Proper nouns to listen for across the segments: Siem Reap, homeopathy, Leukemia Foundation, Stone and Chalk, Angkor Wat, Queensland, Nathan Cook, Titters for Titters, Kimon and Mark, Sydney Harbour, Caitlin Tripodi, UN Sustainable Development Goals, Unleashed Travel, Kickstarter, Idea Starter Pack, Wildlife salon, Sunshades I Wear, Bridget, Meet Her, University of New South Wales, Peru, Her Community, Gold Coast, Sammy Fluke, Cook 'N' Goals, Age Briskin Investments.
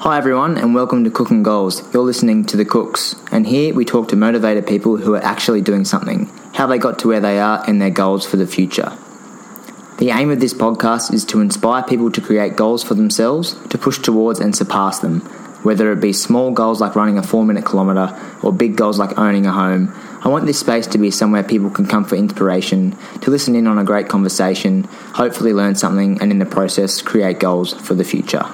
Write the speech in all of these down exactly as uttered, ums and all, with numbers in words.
Hi everyone and welcome to Cook 'N' Goals. You're listening to The Cooks, and here we talk to motivated people who are actually doing something, how they got to where they are and their goals for the future. The aim of this podcast is to inspire people to create goals for themselves, to push towards and surpass them, whether it be small goals like running a four-minute kilometre or big goals like owning a home. I want this space to be somewhere people can come for inspiration, to listen in on a great conversation, hopefully learn something and in the process create goals for the future.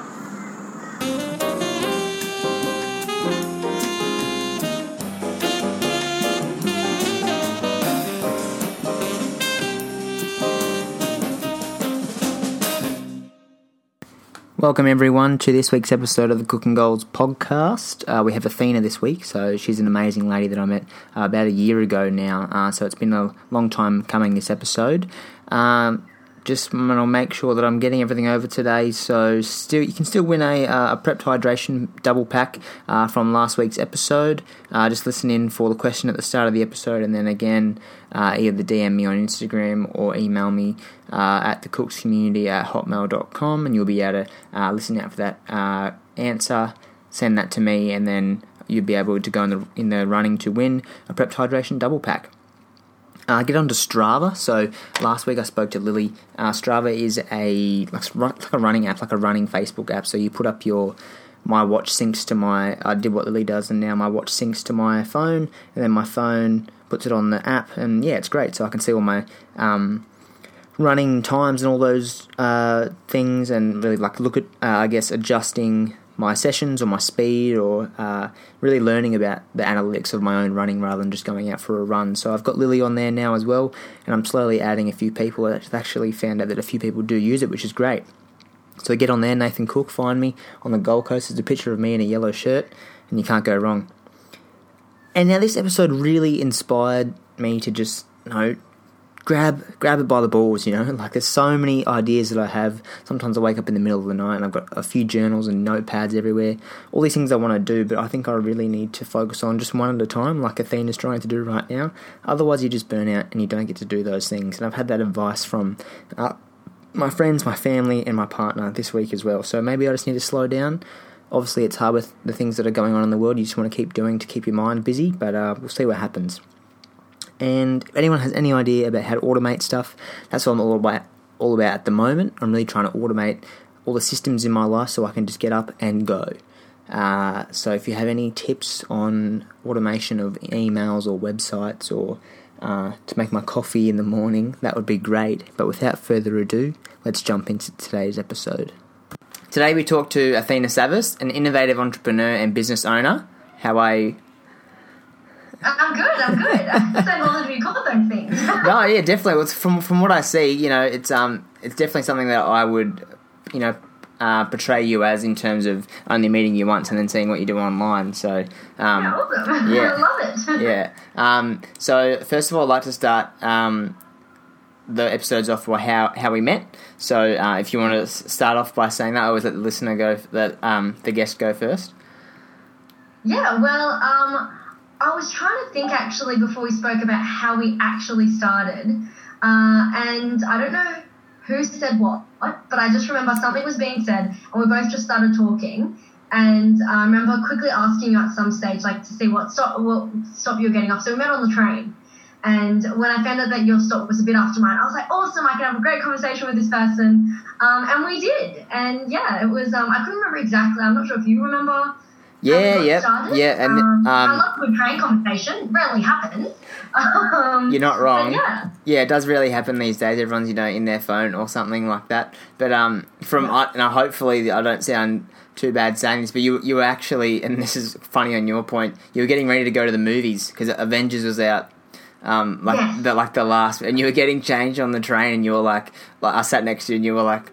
Welcome everyone to this week's episode of the Cook 'N' Goals podcast. Uh, we have Athena this week, so she's an amazing lady that I met uh, about a year ago now, uh, so it's been a long time coming this episode. Um, just want to make sure that I'm getting everything over today, so still you can still win a, uh, a prepped hydration double pack uh, from last week's episode. Uh, just listen in for the question at the start of the episode, and then again, uh, either D M me on Instagram or email me Uh, at the cooks community at hotmail dot com, and you'll be able to uh, listen out for that uh, answer, send that to me, and then you'll be able to go in the in the running to win a prepped hydration double pack. Uh, get on to Strava. So last week I spoke to Lily. Uh, Strava is a like, like a running app, like a running Facebook app. So you put up your my watch syncs to my I did what Lily does, and now my watch syncs to my phone, and then my phone puts it on the app, and yeah, it's great. So I can see all my um. running times and all those uh, things, and really like look at uh, I guess adjusting my sessions or my speed, or uh, really learning about the analytics of my own running rather than just going out for a run. So I've got Lily on there now as well, and I'm slowly adding a few people. I've actually found out that a few people do use it, which is great. So get on there, Nathan Cook, find me on the Gold Coast. There's a picture of me in a yellow shirt, and you can't go wrong. And now this episode really inspired me to just you know Grab grab it by the balls, you know, like there's so many ideas that I have. Sometimes I wake up in the middle of the night and I've got a few journals and notepads everywhere, all these things I want to do, but I think I really need to focus on just one at a time, like Athena's trying to do right now. Otherwise you just burn out and you don't get to do those things. And I've had that advice from uh, my friends, my family and my partner this week as well. So maybe I just need to slow down. Obviously it's hard with the things that are going on in the world, you just want to keep doing to keep your mind busy, but uh, we'll see what happens. And if anyone has any idea about how to automate stuff, that's what I'm all about, all about at the moment. I'm really trying to automate all the systems in my life so I can just get up and go. Uh, so if you have any tips on automation of emails or websites or uh, to make my coffee in the morning, that would be great. But without further ado, let's jump into today's episode. Today we talk to Athena Savvas, an innovative entrepreneur and business owner. How are you? I'm good, I'm good. I'm so bothered when you call those things. No, yeah, definitely. Well, it's from from what I see, you know, it's um, it's definitely something that I would, you know, uh, portray you as in terms of only meeting you once and then seeing what you do online. So, um, yeah, awesome. Yeah, I love it. Yeah. Um, so first of all, I'd like to start um, the episodes off by how how we met. So, uh, if you want to start off by saying that, I always let the listener go, let um the guest go first. Yeah. Well, um. I was trying to think actually before we spoke about how we actually started, uh, and I don't know who said what, but I just remember something was being said, and we both just started talking. And I remember quickly asking you at some stage, like, to see what stop what stop you were getting off. So we met on the train, and when I found out that your stop was a bit after mine, I was like, awesome! I can have a great conversation with this person, um, and we did. And yeah, it was. Um, I couldn't remember exactly. I'm not sure if you remember. Yeah, yeah, started. yeah. And um, um, I love good train conversation. It rarely happens. Um, you're not wrong. Yeah. yeah, it does really happen these days. Everyone's you know in their phone or something like that. But um, from yeah. I, and I hopefully I don't sound too bad saying this, but you you were actually, and this is funny on your point, you were getting ready to go to the movies because Avengers was out. Um, like yes. the like the last, and you were getting changed on the train, and you were like, like I sat next to you, and you were like.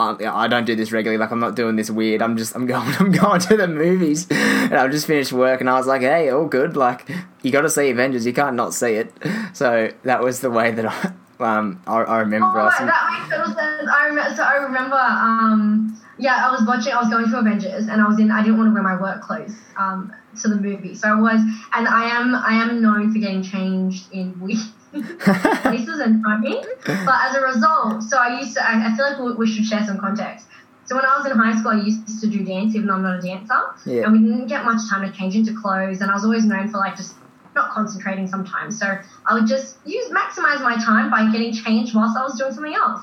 I don't do this regularly, like I'm not doing this weird, I'm just, I'm going, I'm going to the movies, and I've just finished work, and I was like, hey, all good, like, you gotta see Avengers, you can't not see it, so that was the way that I, um, I, I remember. Oh, that makes total sense, I rem- so I remember, um, yeah, I was watching, I was going to Avengers, and I was in, I didn't want to wear my work clothes, um, to the movie, so I was, and I am, I am known for getting changed in weeks. Places and timing, but as a result, so I used to. I, I feel like we, we should share some context. So when I was in high school, I used to do dance, even though I'm not a dancer. Yeah. And we didn't get much time to change into clothes. And I was always known for, like, just not concentrating sometimes. So I would just use maximize my time by getting changed whilst I was doing something else.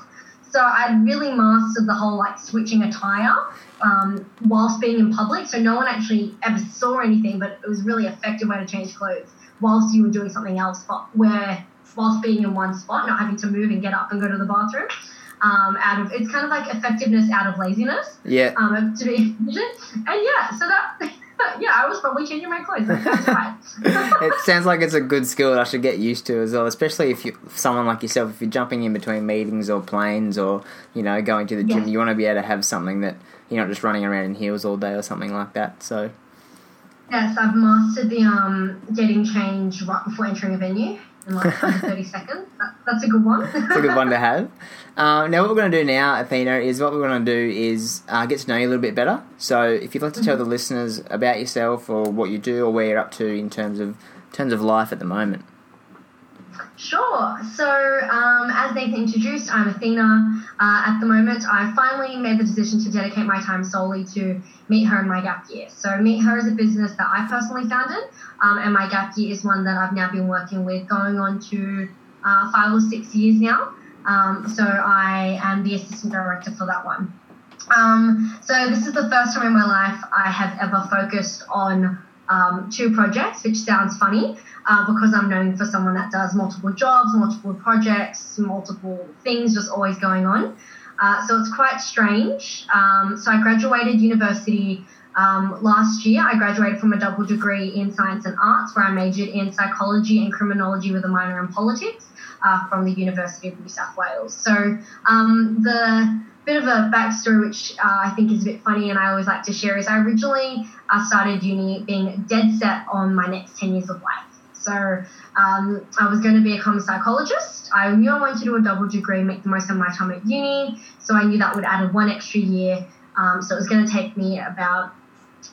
So I really mastered the whole, like, switching attire um, whilst being in public. So no one actually ever saw anything, but it was really effective way to change clothes whilst you were doing something else, but where whilst being in one spot, not having to move and get up and go to the bathroom. Um, out of it's kind of like effectiveness out of laziness. Yeah. Um, to be efficient, and yeah, so that yeah, I was probably changing my clothes. That's right. It sounds like it's a good skill that I should get used to as well, especially if you someone like yourself, if you're jumping in between meetings or planes or you know going to the gym, yeah. you want to be able to have something that you're not just running around in heels all day or something like that. So. Yes, I've mastered the um getting changed right before entering a venue. In like thirty seconds. That's a good one. It's a good one to have. Um, now, what we're going to do now, Athena, is what we're going to do is uh, get to know you a little bit better. So, if you'd like to mm-hmm. tell the listeners about yourself or what you do or where you're up to in terms of in terms of life at the moment. Sure. So, um, as Nathan introduced, I'm Athena. Uh, at the moment, I finally made the decision to dedicate my time solely to Meet Her and My Gap Year. So, Meet Her is a business that I personally founded, um, and My Gap Year is one that I've now been working with going on to uh, five or six years now. Um, so, I am the assistant director for that one. Um, so, this is the first time in my life I have ever focused on um, two projects, which sounds funny. Uh, because I'm known for someone that does multiple jobs, multiple projects, multiple things, just always going on. Uh, so it's quite strange. Um, so I graduated university um, last year. I graduated from a double degree in science and arts where I majored in psychology and criminology with a minor in politics uh, from the University of New South Wales. So um, the bit of a backstory, which uh, I think is a bit funny and I always like to share, is I originally uh, started uni being dead set on my next ten years of life. So um, I was going to become a psychologist. I knew I wanted to do a double degree, make the most of my time at uni. So I knew that would add one extra year. Um, so it was going to take me about,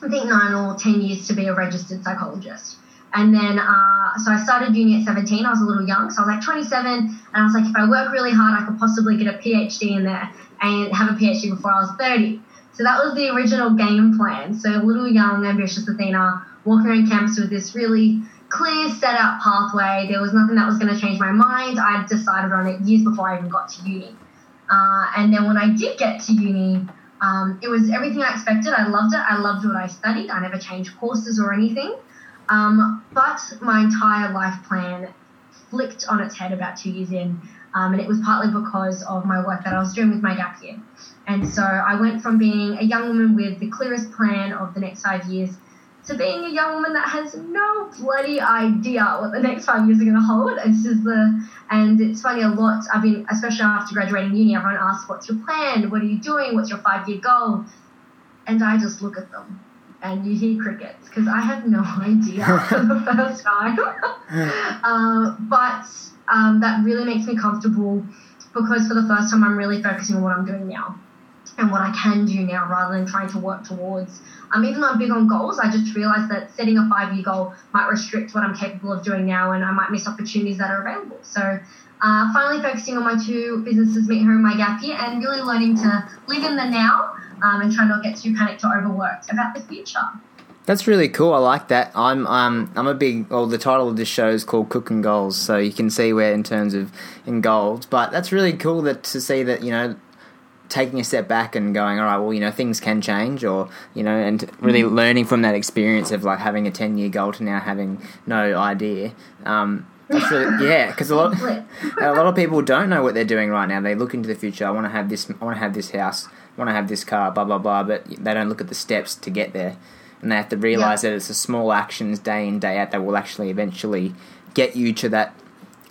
I think, nine or ten years to be a registered psychologist. And then, uh, so I started uni at seventeen. I was a little young. So I was like twenty-seven. And I was like, if I work really hard, I could possibly get a PhD in there and have a PhD before I was thirty. So that was the original game plan. So a little young, ambitious Athena, walking around campus with this really clear set out pathway. There was nothing that was going to change my mind. I decided on it years before I even got to uni. Uh, and then when I did get to uni, um, it was everything I expected. I loved it. I loved what I studied. I never changed courses or anything. Um, but my entire life plan flicked on its head about two years in. Um, and it was partly because of my work that I was doing with my gap year. And so I went from being a young woman with the clearest plan of the next five years to being a young woman that has no bloody idea what the next five years are going to hold. This is the, and it's funny a lot, I've been, especially after graduating uni, everyone asks, what's your plan? What are you doing? What's your five-year goal? And I just look at them and you hear crickets because I have no idea for the first time. uh, but um, that really makes me comfortable because for the first time I'm really focusing on what I'm doing now and what I can do now rather than trying to work towards. Um, even though I'm big on goals, I just realised that setting a five-year goal might restrict what I'm capable of doing now and I might miss opportunities that are available. So uh, finally focusing on my two businesses, Meet Her and My Gap Year, and really learning to live in the now um, and try not to get too panicked or overworked about the future. That's really cool. I like that. I'm um I'm a big. Well, the title of this show is called Cook 'N' Goals, so you can see where in terms of in goals. But that's really cool that to see that you know. Taking a step back and going, all right, well, you know, things can change or, you know, and really learning from that experience of like having a ten-year goal to now having no idea. Um, that's really, yeah, because a lot, a lot of people don't know what they're doing right now. They look into the future. I want to have this, I want to have this house, I want to have this car, blah, blah, blah, but they don't look at the steps to get there. And they have to realise yeah. that it's the small actions day in, day out that will actually eventually get you to that,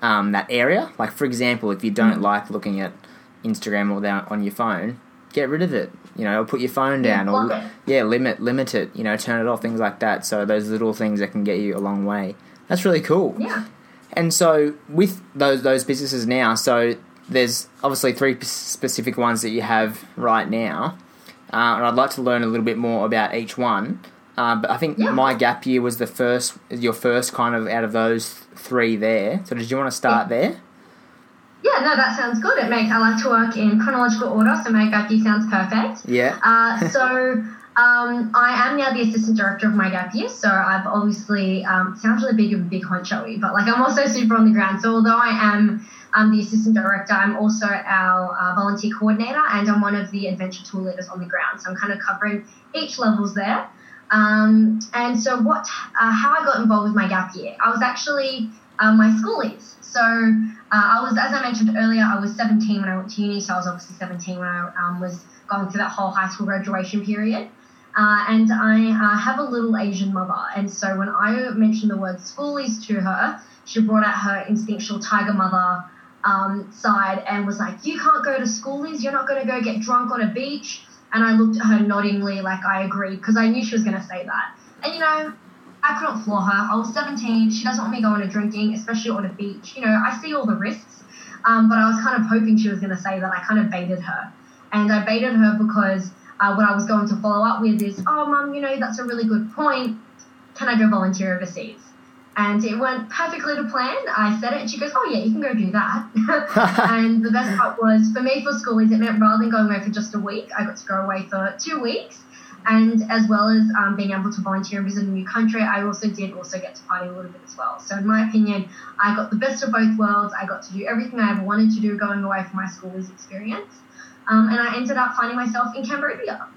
um, that area. Like, for example, if you don't mm-hmm. like looking at Instagram or on your phone, get rid of it, you know, or put your phone down yeah, or, yeah, limit limit it, you know, turn it off, things like that. So those little things that can get you a long way. That's really cool. Yeah. And so with those those businesses now, so there's obviously three specific ones that you have right now, uh, and I'd like to learn a little bit more about each one. Uh, but I think yeah. My Gap Year was the first, your first kind of out of those three there. So did you want to start yeah. there? Yeah, no, that sounds good. It makes I like to work in chronological order, so my gap year sounds perfect. Yeah. Uh, so... Um, I am now the assistant director of My Gap Year, so I've obviously, um, sounds really big of a big honcho-y, but like I'm also super on the ground. So although I am um, the assistant director, I'm also our uh, volunteer coordinator, and I'm one of the adventure tour leaders on the ground. So I'm kind of covering each levels there. Um, and so what, uh, how I got involved with My Gap Year, I was actually uh, my schoolies. So uh, I was, as I mentioned earlier, I was seventeen when I went to uni, so I was obviously seventeen when I um, was going through that whole high school graduation period. Uh, and I uh, have a little Asian mother, and so when I mentioned the word schoolies to her, she brought out her instinctual tiger mother um, side and was like, you can't go to schoolies, you're not going to go get drunk on a beach. And I looked at her noddingly like I agreed, because I knew she was going to say that. And, you know, I couldn't floor her. I was seventeen. She doesn't want me going to drinking, especially on a beach. You know, I see all the risks, um, but I was kind of hoping she was going to say that. I kind of baited her. And I baited her because... Uh, what I was going to follow up with is, oh, Mum, you know, that's a really good point. Can I go volunteer overseas? And it went perfectly to plan. I said it, and she goes, oh, yeah, you can go do that. And the best part was, for me, for schoolies, it meant rather than going away for just a week, I got to go away for two weeks. And as well as um, being able to volunteer and visit a new country, I also did also get to party a little bit as well. So in my opinion, I got the best of both worlds. I got to do everything I ever wanted to do going away from my schoolies experience. Um, and I ended up finding myself in Cambodia.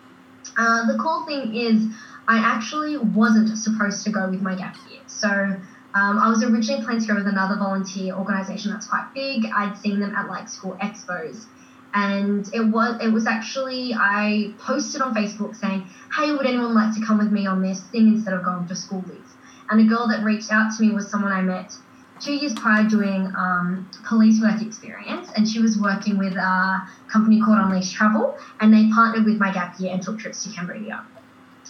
Uh, the cool thing is I actually wasn't supposed to go with my gap year. So um, I was originally planning to go with another volunteer organisation that's quite big. I'd seen them at like school expos. And it was it was actually, I posted on Facebook saying, hey, would anyone like to come with me on this thing instead of going to school leave? And a girl that reached out to me was someone I met two years prior doing um, police work experience, and she was working with a company called Unleashed Travel, and they partnered with My Gap Year and took trips to Cambodia.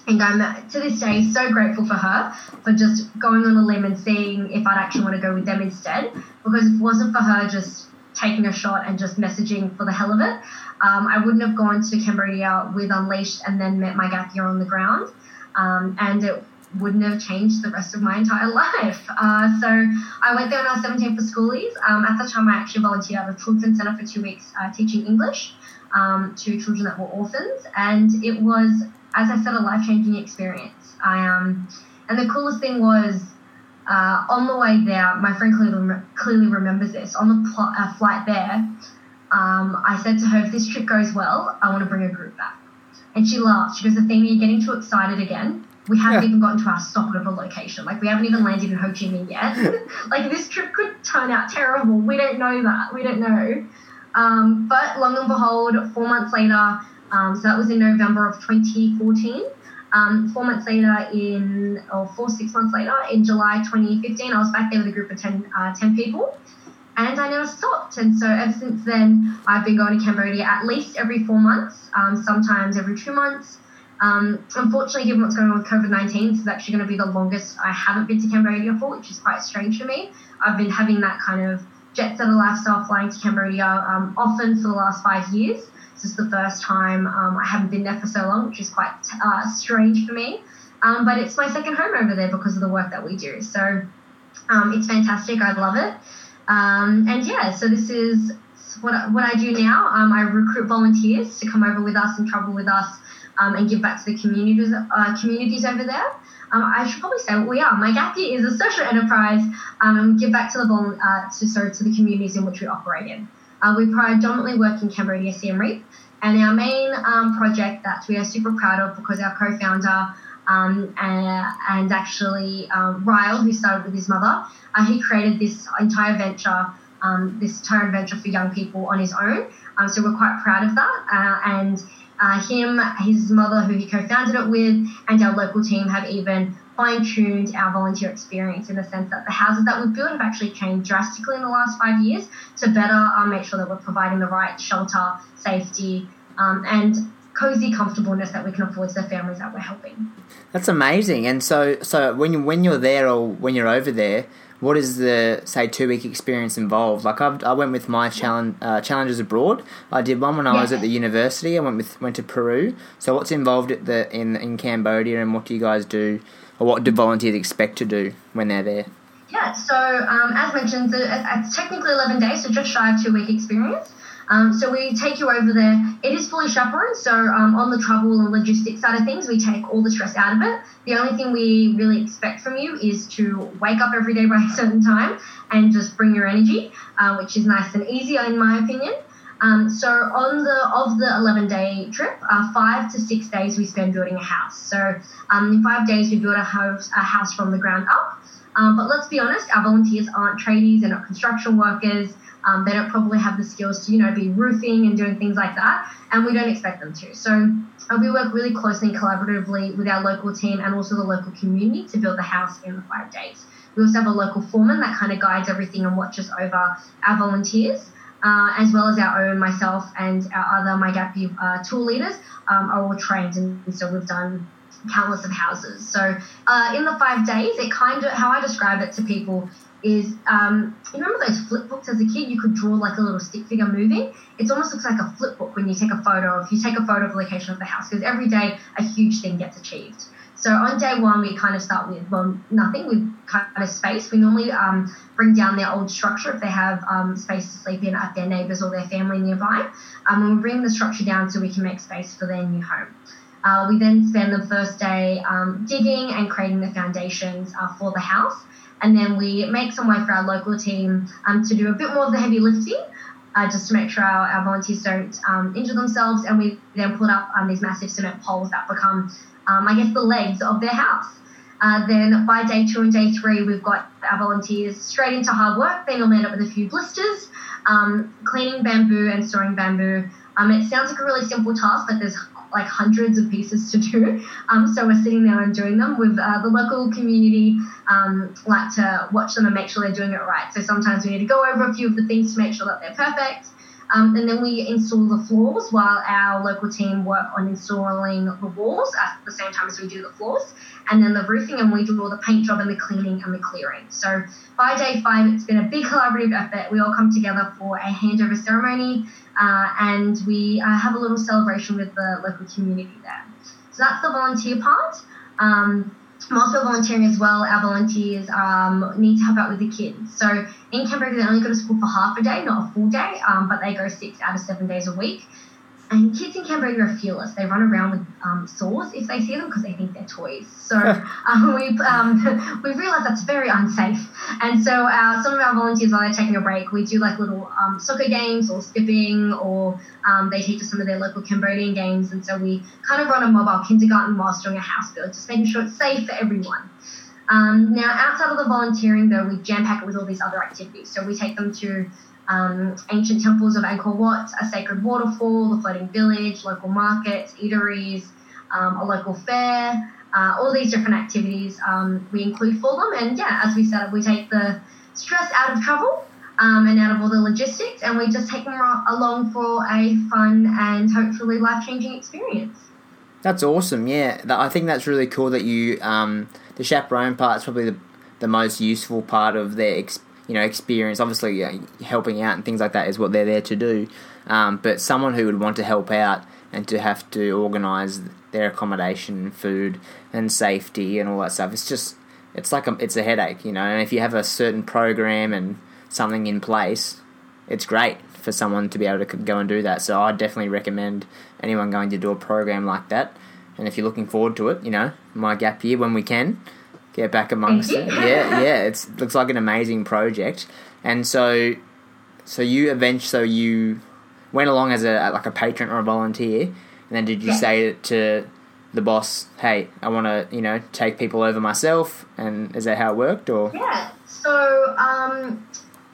And I'm, to this day, so grateful for her for just going on a limb and seeing if I'd actually want to go with them instead, because if it wasn't for her just taking a shot and just messaging for the hell of it, um, I wouldn't have gone to Cambodia with Unleashed and then met My Gap Year on the ground, um, and it wouldn't have changed the rest of my entire life. Uh, so I went there when I was seventeen for schoolies. Um, at the time, I actually volunteered at a children's centre for two weeks uh, teaching English um, to children that were orphans. And it was, as I said, a life-changing experience. I um, And the coolest thing was, uh, on the way there, my friend clearly, rem- clearly remembers this, on the pl- uh, flight there, um, I said to her, if this trip goes well, I want to bring a group back. And she laughed. She goes, Athena, you're getting too excited again. We haven't yeah. even gotten to our stop at a location. Like, we haven't even landed in Ho Chi Minh yet. Like, this trip could turn out terrible. We don't know that. We don't know. Um, but long and behold, four months later, um, so that was in November of twenty fourteen. Um, four months later in, or four, six months later, in July twenty fifteen, I was back there with a group of ten, uh, ten people. And I never stopped. And so ever since then, I've been going to Cambodia at least every four months, um, sometimes every two months. Um, unfortunately, given what's going on with covid nineteen, this is actually going to be the longest I haven't been to Cambodia for, which is quite strange for me. I've been having that kind of jet-setter lifestyle, flying to Cambodia um, often for the last five years. This is the first time um, I haven't been there for so long, which is quite uh, strange for me. Um, but it's my second home over there because of the work that we do. So um, it's fantastic. I love it. Um, and, yeah, so this is what I, what I do now. Um, I recruit volunteers to come over with us and travel with us. Um, and give back to the communities uh, communities over there. Um, I should probably say what we are. My Gap Year is a social enterprise, um, and we give back to the uh, to so to the communities in which we operate in. Uh, we predominantly work in Cambodia, Siem Reap, and our main um, project that we are super proud of because our co-founder um, and, and actually um, Ryle, who started with his mother, uh, he created this entire venture, um, this entire adventure for young people on his own. Um, so we're quite proud of that, uh, and. Uh, him, his mother, who he co-founded it with, and our local team have even fine-tuned our volunteer experience in the sense that the houses that we've built have actually changed drastically in the last five years to better uh, make sure that we're providing the right shelter, safety, um, and cozy comfortableness that we can afford to the families that we're helping. That's amazing. And so, so when you, when you're there or when you're over there, what is the, say, two-week experience involved? Like, I've, I went with my challenge, uh, Challenges Abroad. I did one when I yeah. was at the university. I went with went to Peru. So what's involved at the in, in Cambodia, and what do you guys do, or what do volunteers expect to do when they're there? Yeah, so um, as mentioned, the, it's technically eleven days, so just shy of two-week experience. Um, so we take you over there. It is fully chaperoned, so um, on the travel and logistics side of things, we take all the stress out of it. The only thing we really expect from you is to wake up every day by a certain time and just bring your energy, uh, which is nice and easy in my opinion. Um, so on the of the eleven-day trip, uh, five to six days we spend building a house. So um, in five days we build a house, a house from the ground up. Um, but let's be honest, our volunteers aren't tradies, they're not construction workers. Um, they don't probably have the skills to, you know, be roofing and doing things like that, and we don't expect them to. So uh, we work really closely and collaboratively with our local team and also the local community to build the house in the five days. We also have a local foreman that kind of guides everything and watches over our volunteers, uh, as well as our own, myself and our other My Gap Year uh, tool leaders um, are all trained, and so we've done countless of houses. So uh, in the five days, it kind of, how I describe it to people is, um, you remember those flip books as a kid? You could draw like a little stick figure moving. It almost looks like a flip book when you take a photo, if you take a photo of the location of the house, because every day a huge thing gets achieved. So on day one, we kind of start with, well, nothing, with kind of space. We normally um, bring down their old structure if they have um, space to sleep in at their neighbours or their family nearby. Um, and we bring the structure down so we can make space for their new home. Uh, we then spend the first day um, digging and creating the foundations uh, for the house. And then we make some way for our local team um, to do a bit more of the heavy lifting, uh, just to make sure our, our volunteers don't um, injure themselves. And we then put up um, these massive cement poles that become, um, I guess, the legs of their house. Uh, then by day two and day three, we've got our volunteers straight into hard work. They normally end up with a few blisters, um, cleaning bamboo and storing bamboo. Um, it sounds like a really simple task, but there's like hundreds of pieces to do. Um, so we're sitting there and doing them with uh, the local community, um, like to watch them and make sure they're doing it right. So sometimes we need to go over a few of the things to make sure that they're perfect. Um, and then we install the floors while our local team work on installing the walls at the same time as we do the floors, and then the roofing, and we do all the paint job and the cleaning and the clearing. So by day five, it's been a big collaborative effort. We all come together for a handover ceremony, uh, and we uh, have a little celebration with the local community there. So that's the volunteer part. Um, I'm also volunteering as well. Our volunteers um, need to help out with the kids. So in Cambodia, they only go to school for half a day, not a full day, um, but they go six out of seven days a week. And kids in Cambodia are fearless. They run around with um, saws if they see them because they think they're toys. So um, we um, we realised that's very unsafe. And so our, some of our volunteers, while they're taking a break, we do like little um, soccer games or skipping, or um, they teach us some of their local Cambodian games. And so we kind of run a mobile kindergarten whilst doing a house build, just making sure it's safe for everyone. Um, now, outside of the volunteering, though, we jam-pack it with all these other activities. So we take them to Um, ancient temples of Angkor Wat, a sacred waterfall, the floating village, local markets, eateries, um, a local fair, uh, all these different activities um, we include for them. And yeah, as we said, we take the stress out of travel um, and out of all the logistics, and we just take them along for a fun and hopefully life-changing experience. That's awesome, yeah. I think that's really cool that you, um, the chaperone part is probably the, the most useful part of their experience. You know, experience, obviously, uh, helping out and things like that is what they're there to do. Um, but someone who would want to help out and to have to organise their accommodation, food and safety and all that stuff, it's just, it's like a, it's a headache, you know. And if you have a certain program and something in place, it's great for someone to be able to go and do that. So I definitely recommend anyone going to do a program like that. And if you're looking forward to it, you know, My Gap Year when we can, get back amongst it. Yeah, yeah. It looks like an amazing project. And so so you eventually so you went along as a like a patron or a volunteer, and then did you yeah. say to the boss, hey, I want to, you know, take people over myself? And is that how it worked? Or Yeah. So um,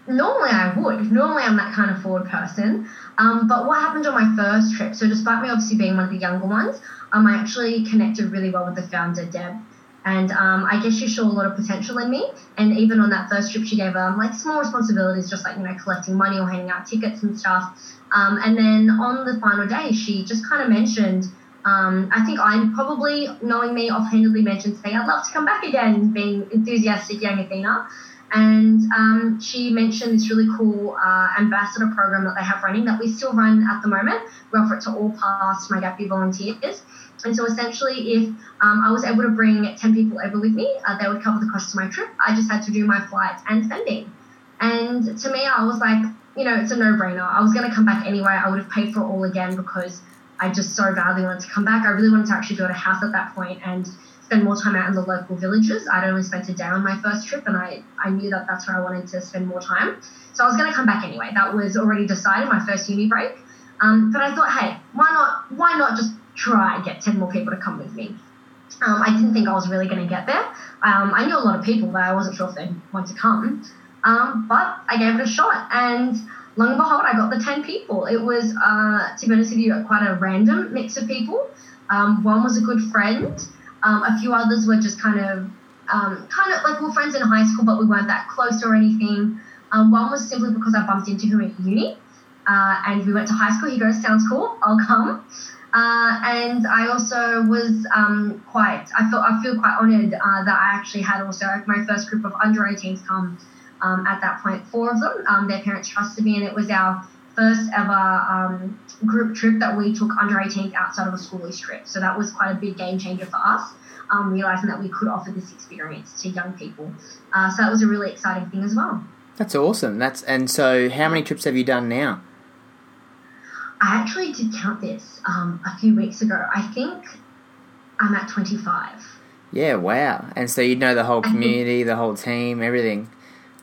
normally I would. Normally I'm that kind of forward person. Um, but what happened on my first trip, so despite me obviously being one of the younger ones, um, I actually connected really well with the founder, Deb. And um, I guess she saw a lot of potential in me. And even on that first trip, she gave um, like small responsibilities, just like, you know, collecting money or handing out tickets and stuff. Um, and then on the final day, she just kind of mentioned, um, I think I probably, knowing me, offhandedly mentioned, saying, I'd love to come back again, being enthusiastic young Athena. And um, she mentioned this really cool uh, ambassador program that they have running that we still run at the moment. We offer it to all past My Gap Year volunteers. And so essentially, if um, I was able to bring ten people over with me, uh, they would cover the cost of my trip. I just had to do my flights and spending. And to me, I was like, you know, it's a no-brainer. I was going to come back anyway. I would have paid for it all again because I just so badly wanted to come back. I really wanted to actually build a house at that point and spend more time out in the local villages. I'd only spent a day on my first trip, and I, I knew that that's where I wanted to spend more time. So I was going to come back anyway. That was already decided, my first uni break. Um, but I thought, hey, why not, why not just try and get ten more people to come with me? Um, I didn't think I was really going to get there. Um, I knew a lot of people, but I wasn't sure if they'd want to come. Um, but I gave it a shot, and long and behold, I got the ten people. It was, uh, to be honest with you, quite a random mix of people. Um, one was a good friend. Um, a few others were just kind of, um, kind of like we were friends in high school, but we weren't that close or anything. Um, one was simply because I bumped into him at uni, uh, and we went to high school. He goes, sounds cool, I'll come. Uh, and I also was um, quite, I feel, I feel quite honoured uh, that I actually had also my first group of under eighteens come. Um, at that point, four of them, um, their parents trusted me, and it was our first ever um, group trip that we took under eighteens outside of a schoolish trip. So that was quite a big game changer for us, um, realising that we could offer this experience to young people. Uh, so that was a really exciting thing as well. That's awesome. That's and so how many trips have you done now? I actually did count this um, a few weeks ago. I think I'm at twenty-five. Yeah, wow. And so you know the whole community, the whole team, everything.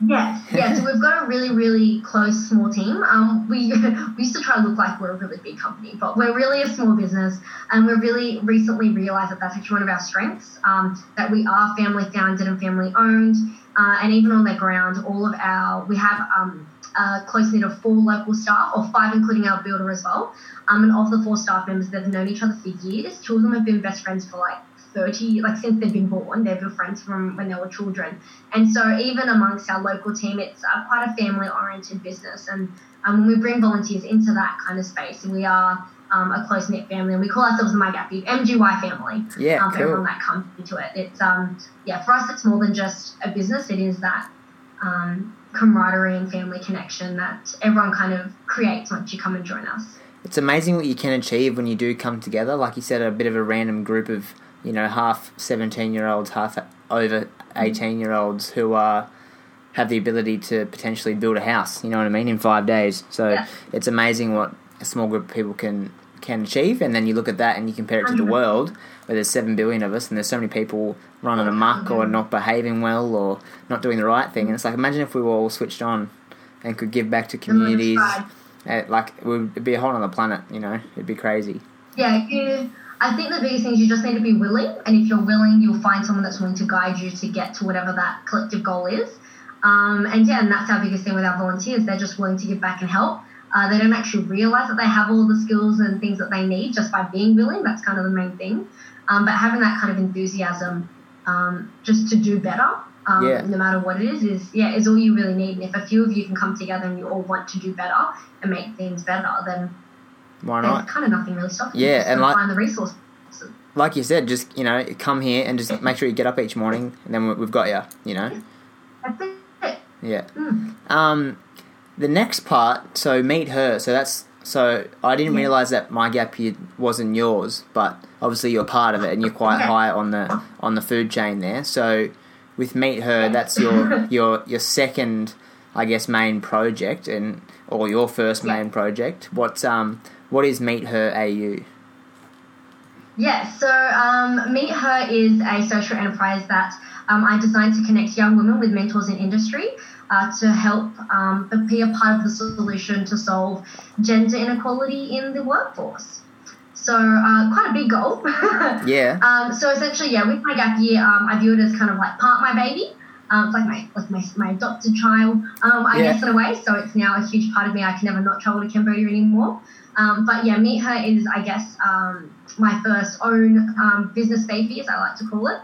Yes, yes. So we've got a really, really close small team. Um, we we used to try to look like we're a really big company, but we're really a small business, and we really recently realised that that's actually one of our strengths, um, that we are family founded and family owned, uh, and even on the ground, all of our, we have um, a close knit of four local staff, or five including our builder as well, um, and of the four staff members, they've known each other for years. Two of them have been best friends for like, thirty, like since they've been born. They've been friends from when they were children. And so even amongst our local team, it's uh, quite a family-oriented business. And um, we bring volunteers into that kind of space, and we are um, a close-knit family. And we call ourselves the My Gap Year M G Y family. Yeah, um, cool. Everyone that comes into it. It's um, yeah, for us, it's more than just a business. It is that um, camaraderie and family connection that everyone kind of creates once you come and join us. It's amazing what you can achieve when you do come together. Like you said, a bit of a random group of, you know, half seventeen-year-olds, half over eighteen-year-olds who uh, have the ability to potentially build a house, you know what I mean, in five days. So yeah. It's amazing what a small group of people can, can achieve, and then you look at that and you compare it to the world where there's seven billion of us and there's so many people running amok or not behaving well or not doing the right thing. And it's like, imagine if we were all switched on and could give back to communities. Like, it would be a whole other planet, you know. It'd be crazy. Yeah, yeah. I think the biggest thing is you just need to be willing, and if you're willing, you'll find someone that's willing to guide you to get to whatever that collective goal is. Um, and, yeah, and that's our biggest thing with our volunteers. They're just willing to give back and help. Uh, they don't actually realise that they have all the skills and things that they need just by being willing. That's kind of the main thing. Um, but having that kind of enthusiasm um, just to do better, um, yeah. no matter what it is, is, yeah, is all you really need. And if a few of you can come together and you all want to do better and make things better, then why not? There's kind of nothing really stopping you. Yeah, and like, find the resources. Like you said, just, you know, come here and just make sure you get up each morning, and then we've got you, you know. That's it. Yeah. Mm. Um, the next part, so Meet Her. So that's, so I didn't yeah. realise that My Gap Year wasn't yours, but obviously you're part of it, and you're quite okay. high on the on the food chain there. So with Meet Her, that's your your your second, I guess, main project, and or your first yeah. main project. What's um. What is Meet Her A U? Yeah, so um, Meet Her is a social enterprise that um, I designed to connect young women with mentors in industry uh, to help um, be a part of the solution to solve gender inequality in the workforce. So uh, quite a big goal. yeah. Um, so essentially, yeah, with My Gap Year, um, I view it as kind of like part my baby. Um, it's like my like my, my adopted child, um, I yeah. guess, in a way. So it's now a huge part of me. I can never not travel to Cambodia anymore. Um, but, yeah, Meet Her is, I guess, um, my first own um, business baby, as I like to call it.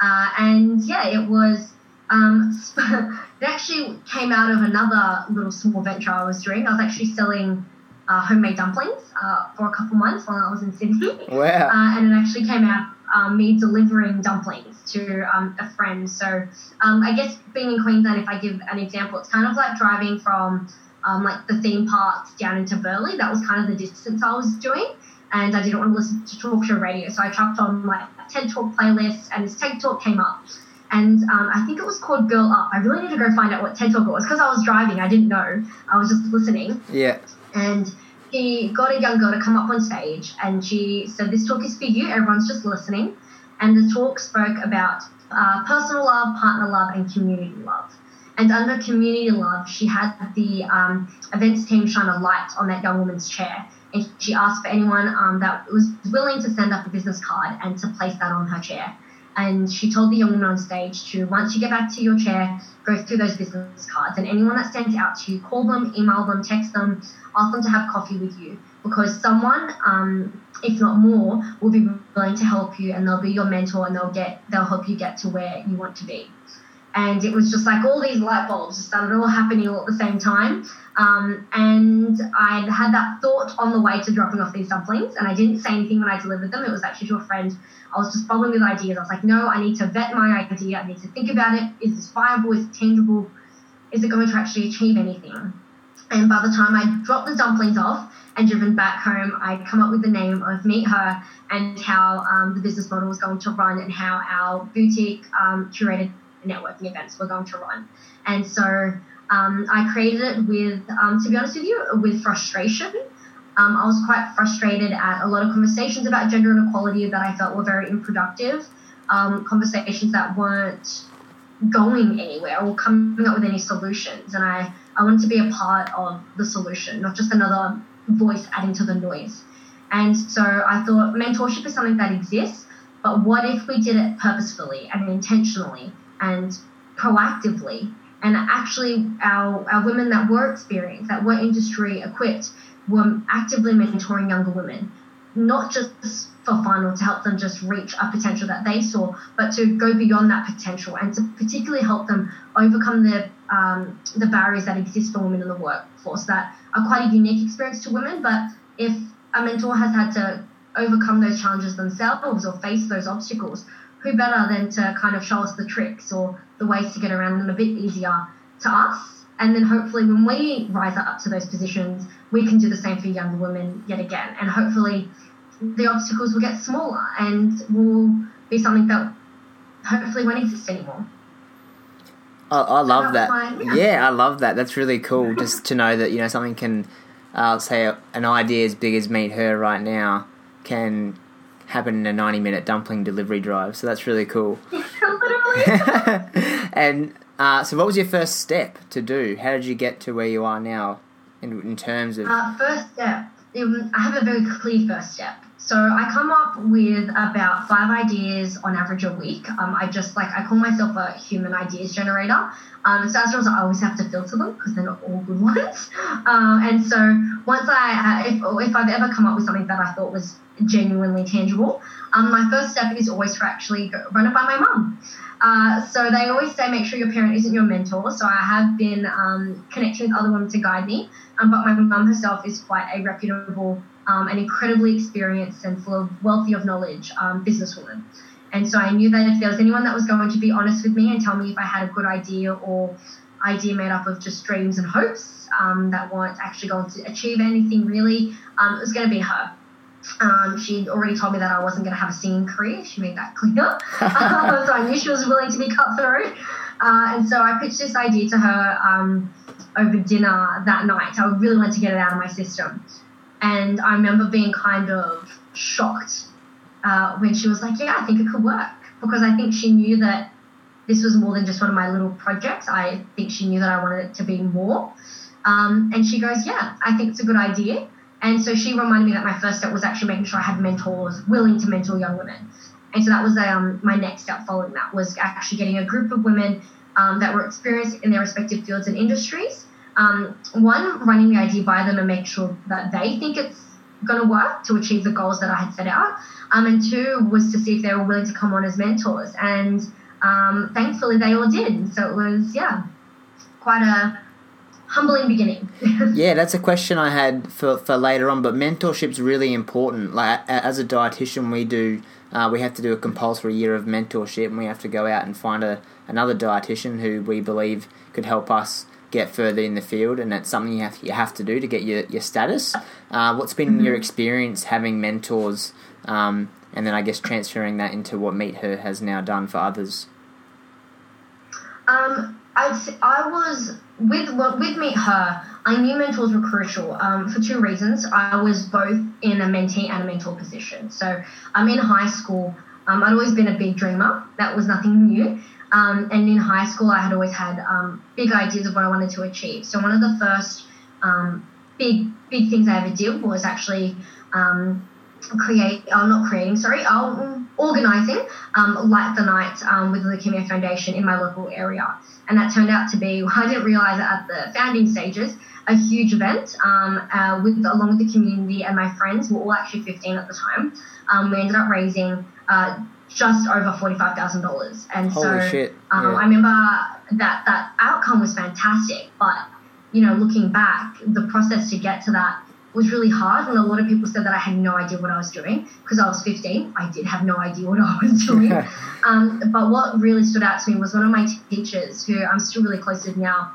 Uh, and, yeah, it was um, – it actually came out of another little small venture I was doing. I was actually selling uh, homemade dumplings uh, for a couple months while I was in Sydney. Wow. Uh, and it actually came out um, me delivering dumplings. to um, a friend. So um, I guess being in Queensland, if I give an example, it's kind of like driving from um, like the theme parks down into Burleigh. That was kind of the distance I was doing, and I didn't want to listen to talk show radio. So I chucked on like a TED Talk playlist, and this TED Talk came up. And um, I think it was called Girl Up. I really need to go find out what TED Talk it was because I was driving. I didn't know. I was just listening. Yeah. And she got a young girl to come up on stage, and she said, "This talk is for you. Everyone's just listening." And the talk spoke about uh, personal love, partner love, and community love. And under community love, she had the um, events team shine a light on that young woman's chair. And she asked for anyone um, that was willing to send up a business card and to place that on her chair. And she told the young woman on stage to, once you get back to your chair, go through those business cards. And anyone that stands out to you, call them, email them, text them, ask them to have coffee with you. Because someone, um, if not more, will be willing to help you, and they'll be your mentor, and they'll get they'll help you get to where you want to be. And it was just like all these light bulbs just started all happening all at the same time. Um, and I had that thought on the way to dropping off these dumplings, and I didn't say anything when I delivered them. It was actually to a friend. I was just following with ideas. I was like, no, I need to vet my idea. I need to think about it. Is this viable? Is it tangible? Is it going to actually achieve anything? And by the time I dropped the dumplings off and driven back home, I'd come up with the name of Meet Her, and how um, the business model was going to run, and how our boutique um, curated networking events were going to run. And so um, I created it with, um, to be honest with you, with frustration. Um, I was quite frustrated at a lot of conversations about gender inequality that I felt were very unproductive, um, conversations that weren't going anywhere or coming up with any solutions. And I, I wanted to be a part of the solution, not just another voice adding to the noise. And so I thought mentorship is something that exists, but what if we did it purposefully and intentionally and proactively? And actually our, our women that were experienced, that were industry equipped, were actively mentoring younger women, not just for fun or to help them just reach a potential that they saw, but to go beyond that potential and to particularly help them overcome the um, the barriers that exist for women in the workforce that are quite a unique experience to women. But if a mentor has had to overcome those challenges themselves or face those obstacles, who better than to kind of show us the tricks or the ways to get around them a bit easier to us? And then hopefully when we rise up to those positions, we can do the same for younger women yet again. And hopefully the obstacles will get smaller and will be something that hopefully won't exist anymore. I, I love so that. that. My, yeah. yeah, I love that. That's really cool just to know that, you know, something can, uh, say an idea as big as Meet Her right now can happen in a ninety-minute dumpling delivery drive. So that's really cool. Literally. And uh, so what was your first step to do? How did you get to where you are now in, in terms of... Uh, first step, it was, I have a very clear first step. So I come up with about five ideas on average a week. Um, I just, like, I call myself a human ideas generator. Um, so as a result, I always have to filter them because they're not all good ones. Um, and so once I, if, if I've ever come up with something that I thought was genuinely tangible, um, my first step is always to actually go, run it by my mum. Uh, so they always say, make sure your parent isn't your mentor. So I have been um, connecting with other women to guide me. Um, but my mum herself is quite a reputable Um, an incredibly experienced and full of wealthy of knowledge um, businesswoman. And so I knew that if there was anyone that was going to be honest with me and tell me if I had a good idea or idea made up of just dreams and hopes um, that weren't actually going to achieve anything really, um, it was going to be her. Um, she'd already told me that I wasn't going to have a singing career. She made that clear. um, so I knew she was willing to be cutthroat. Uh, and so I pitched this idea to her um, over dinner that night. I really wanted to get it out of my system. And I remember being kind of shocked uh, when she was like, yeah, I think it could work, because I think she knew that this was more than just one of my little projects. I think she knew that I wanted it to be more. Um, and she goes, yeah, I think it's a good idea. And so she reminded me that my first step was actually making sure I had mentors willing to mentor young women. And so that was um, my next step following that, was actually getting a group of women um, that were experienced in their respective fields and industries. Um, one, running the idea by them and make sure that they think it's going to work to achieve the goals that I had set out. Um, and two was to see if they were willing to come on as mentors. And um, thankfully they all did. So it was, yeah, quite a humbling beginning. Yeah, that's a question I had for, for later on, but mentorship's really important. Like, as a dietitian, we do uh, we have to do a compulsory year of mentorship, and we have to go out and find a another dietitian who we believe could help us get further in the field, and that's something you have you have to do to get your, your status. Uh, what's been mm-hmm. your experience having mentors, um, and then I guess transferring that into what Meet Her has now done for others? Um, I I was with well, with Meet Her. I knew mentors were crucial um, for two reasons. I was both in a mentee and a mentor position. So I'm um, in high school. Um, I'd always been a big dreamer. That was nothing new. Um, and in high school, I had always had um, big ideas of what I wanted to achieve. So one of the first um, big, big things I ever did was actually um, create, oh, not creating, sorry, um, organising um, Light the Night um, with the Leukemia Foundation in my local area. And that turned out to be, I didn't realise at the founding stages, a huge event um, uh, with along with the community and my friends. We were all actually fifteen at the time. Um, we ended up raising Uh, just over forty-five thousand dollars. And Holy so shit. Um, yeah. I remember that that outcome was fantastic, but, you know, looking back, the process to get to that was really hard, and a lot of people said that I had no idea what I was doing because I was fifteen. I did have no idea what I was doing. um, but what really stood out to me was one of my teachers, who I'm still really close with now,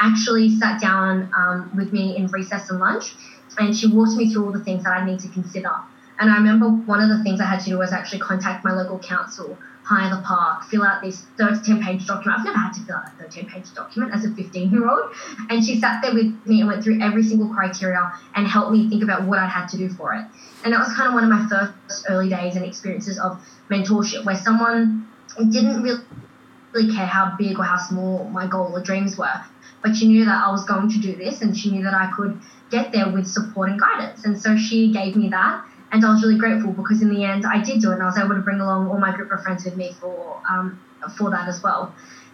actually sat down um, with me in recess and lunch, and she walked me through all the things that I need to consider. And I remember one of the things I had to do was actually contact my local council, hire the park, fill out this thirteen-page document. I've never had to fill out a thirteen-page document as a fifteen-year-old. And she sat there with me and went through every single criteria and helped me think about what I had to do for it. And that was kind of one of my first early days and experiences of mentorship, where someone didn't really, really care how big or how small my goal or dreams were, but she knew that I was going to do this, and she knew that I could get there with support and guidance. And so she gave me that. And I was really grateful, because in the end I did do it, and I was able to bring along all my group of friends with me for um, for that as well.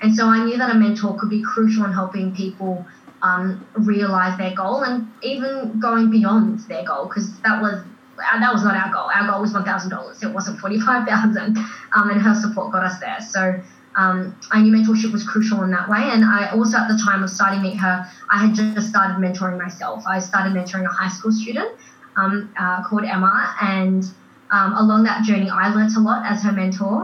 And so I knew that a mentor could be crucial in helping people um, realise their goal, and even going beyond their goal, because that was that was not our goal. Our goal was one thousand dollars. It wasn't forty-five thousand dollars, um, and her support got us there. So um, I knew mentorship was crucial in that way. And I also, at the time of starting Meet Her, I had just started mentoring myself. I started mentoring a high school student Um, uh, called Emma, and um, along that journey I learnt a lot as her mentor,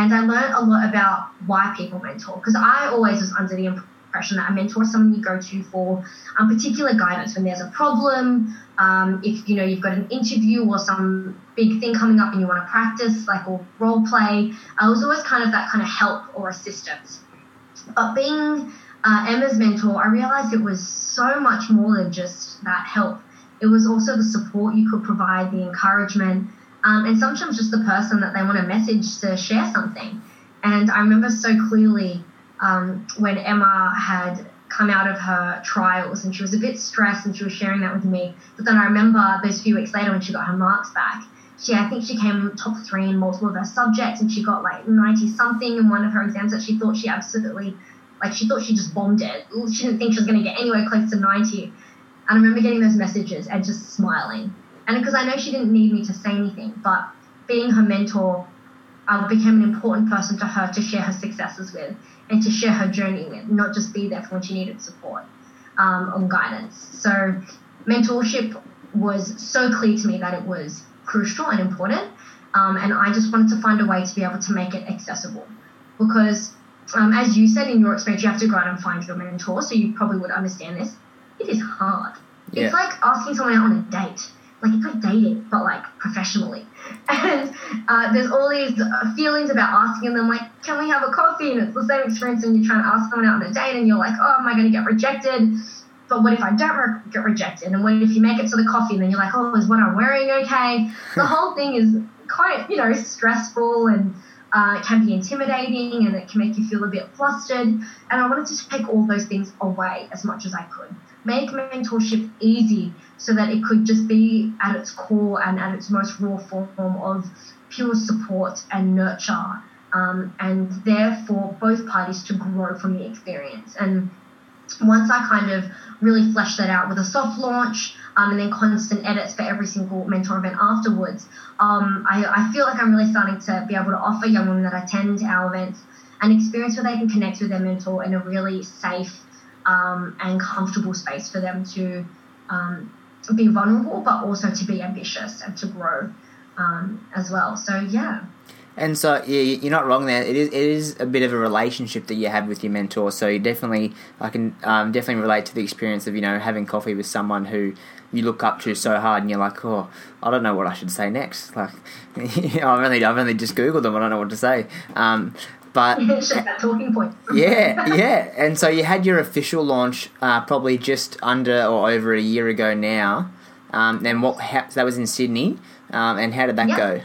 and I learnt a lot about why people mentor, because I always was under the impression that a mentor is someone you go to for um, particular guidance when there's a problem, um, if you know you've got an interview or some big thing coming up and you want to practice, like, or role play. I was always kind of that kind of help or assistance. But being uh, Emma's mentor, I realised it was so much more than just that help. It was also the support you could provide, the encouragement, um, and sometimes just the person that they want to message to share something. And I remember so clearly um, when Emma had come out of her trials, and she was a bit stressed, and she was sharing that with me. But then I remember those few weeks later when she got her marks back, she I think she came top three in multiple of her subjects, and she got like ninety something in one of her exams that she thought she absolutely, like she thought she just bombed it. She didn't think she was going to get anywhere close to ninety. And I remember getting those messages and just smiling. And because I know she didn't need me to say anything, but being her mentor, I became an important person to her to share her successes with and to share her journey with, not just be there for when she needed support um, or guidance. So mentorship was so clear to me that it was crucial and important. Um, and I just wanted to find a way to be able to make it accessible, because um, as you said, in your experience, you have to go out and find your mentor. So you probably would understand this. It is hard. Yeah. It's like asking someone out on a date. Like, it's like dating, but like professionally. And uh, there's all these feelings about asking them, like, can we have a coffee? And it's the same experience when you're trying to ask someone out on a date and you're like, oh, am I going to get rejected? But what if I don't re- get rejected? And what if you make it to the coffee and then you're like, oh, is what I'm wearing okay? The whole thing is quite, you know, stressful, and uh, it can be intimidating, and it can make you feel a bit flustered. And I wanted to take all those things away as much as I could. Make mentorship easy so that it could just be at its core and at its most raw form of pure support and nurture, um, and therefore both parties to grow from the experience. And once I kind of really fleshed that out with a soft launch um, and then constant edits for every single mentor event afterwards, um, I, I feel like I'm really starting to be able to offer young women that attend our events an experience where they can connect with their mentor in a really safe um, and comfortable space for them to um, be vulnerable, but also to be ambitious and to grow um, as well. So, yeah. And so yeah, you're not wrong there. It is it is a bit of a relationship that you have with your mentor. So you definitely, I can um, definitely relate to the experience of, you know, having coffee with someone who you look up to so hard, and you're like, oh, I don't know what I should say next. Like, you know, I've only I've only just Googled them. I don't know what to say. Um, but share that talking point. yeah, yeah. And so you had your official launch uh, probably just under or over a year ago now. Um, and what how, that was in Sydney. Um, and how did that yep. go?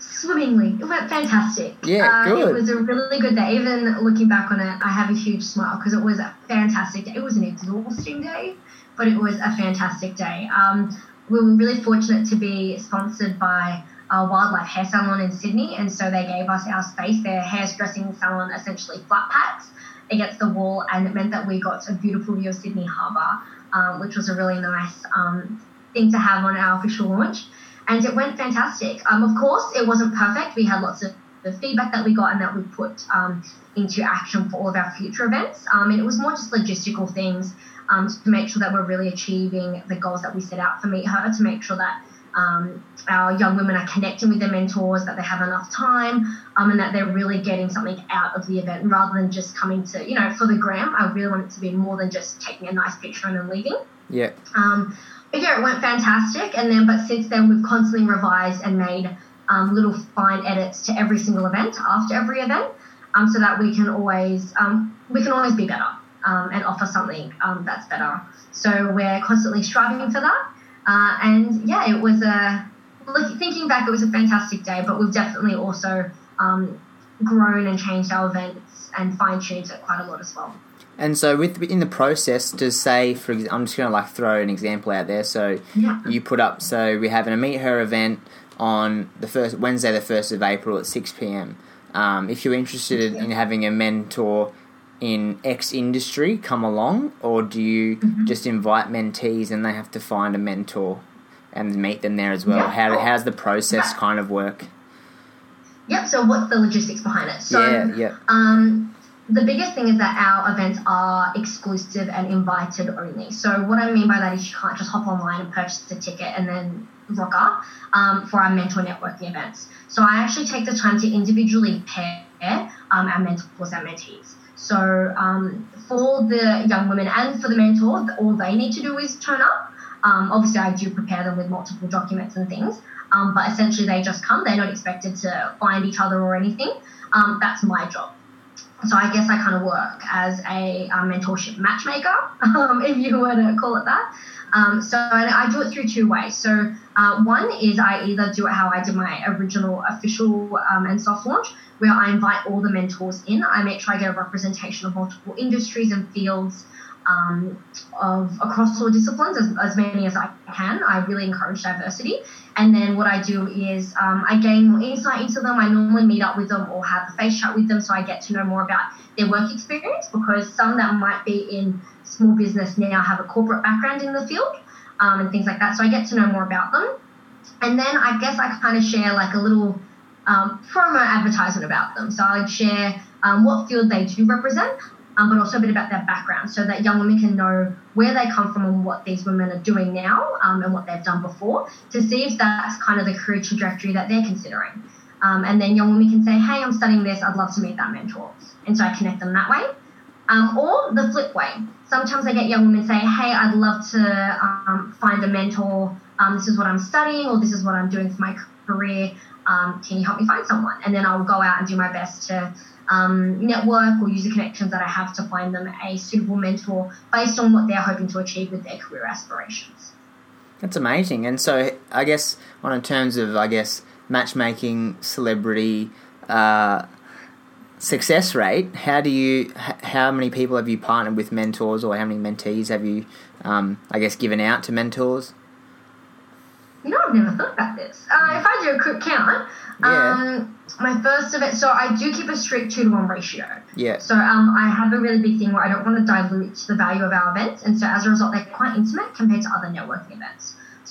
Swimmingly. It went fantastic. Yeah, good. Uh, it was a really good day. Even looking back on it, I have a huge smile because it was a fantastic day. It was an exhausting day, but it was a fantastic day. Um, we were really fortunate to be sponsored by a Wildlife hair salon in Sydney, and so they gave us our space, their hairdressing salon, essentially flat packs against the wall, and it meant that we got a beautiful view of Sydney Harbour, um, which was a really nice um, thing to have on our official launch. And it went fantastic. Um, of course, it wasn't perfect. We had lots of the feedback that we got and that we put um, into action for all of our future events. Um, and it was more just logistical things um, to make sure that we're really achieving the goals that we set out for Meet Her, to make sure that um, our young women are connecting with their mentors, that they have enough time, um, and that they're really getting something out of the event rather than just coming to, you know, for the gram. I really want it to be more than just taking a nice picture and then leaving. Yeah. Um, But yeah, it went fantastic, and then but since then we've constantly revised and made um, little fine edits to every single event after every event, um, so that we can always um, we can always be better um, and offer something um, that's better. So we're constantly striving for that, uh, and yeah, it was a look, thinking back, it was a fantastic day. But we've definitely also um, grown and changed our events and fine-tuned it quite a lot as well. And so with in the process, to say, for ex- I'm just going to like throw an example out there. So yeah. you put up, so we have a Meet Her event on the first Wednesday, the first of April at six p.m. Um, if you're interested yeah. in having a mentor in X industry, come along, or do you mm-hmm. just invite mentees and they have to find a mentor and meet them there as well? Yeah. How how's the process yeah. kind of work? Yep. So what's the logistics behind it? So, yeah. Yeah. Um, The biggest thing is that our events are exclusive and invited only. So what I mean by that is you can't just hop online and purchase a ticket and then rock up um, for our mentor networking events. So I actually take the time to individually pair um, our mentors and mentees. So um, for the young women and for the mentor, all they need to do is turn up. Um, obviously, I do prepare them with multiple documents and things, um, but essentially they just come. They're not expected to find each other or anything. Um, that's my job. So I guess I kind of work as a um, mentorship matchmaker, um, if you were to call it that. Um, so I do it through two ways. So uh, one is I either do it how I did my original official um, and soft launch, where I invite all the mentors in. I make sure I get a representation of multiple industries and fields um, of across all disciplines, as, as many as I can. I really encourage diversity. And then what I do is um, I gain more insight into them. I normally meet up with them or have a face chat with them, so I get to know more about their work experience, because some that might be in small business now have a corporate background in the field um, and things like that. So I get to know more about them. And then I guess I kind of share like a little um, promo advertisement about them. So I'd share um, what field they do represent, Um, but also a bit about their background, so that young women can know where they come from and what these women are doing now um, and what they've done before, to see if that's kind of the career trajectory that they're considering. Um, and then young women can say, hey, I'm studying this, I'd love to meet that mentor. And so I connect them that way. Um, or the flip way. Sometimes I get young women say, hey, I'd love to um, find a mentor. Um, this is what I'm studying, or this is what I'm doing for my career. Um, can you help me find someone? And then I'll go out and do my best to Um, network or user connections that I have to find them a suitable mentor based on what they're hoping to achieve with their career aspirations. That's amazing. And so I guess on in terms of, I guess, matchmaking, celebrity, uh, success rate, how do you, how many people have you partnered with mentors, or how many mentees have you, um, I guess, given out to mentors? You know, I've never thought about this. Uh, if I do a quick count, yeah. um, my first of it, so I do keep a strict two to one ratio. Yeah. So um, I have a really big thing where I don't want to dilute the value of our events, and so as a result, they're quite intimate compared to other networking events.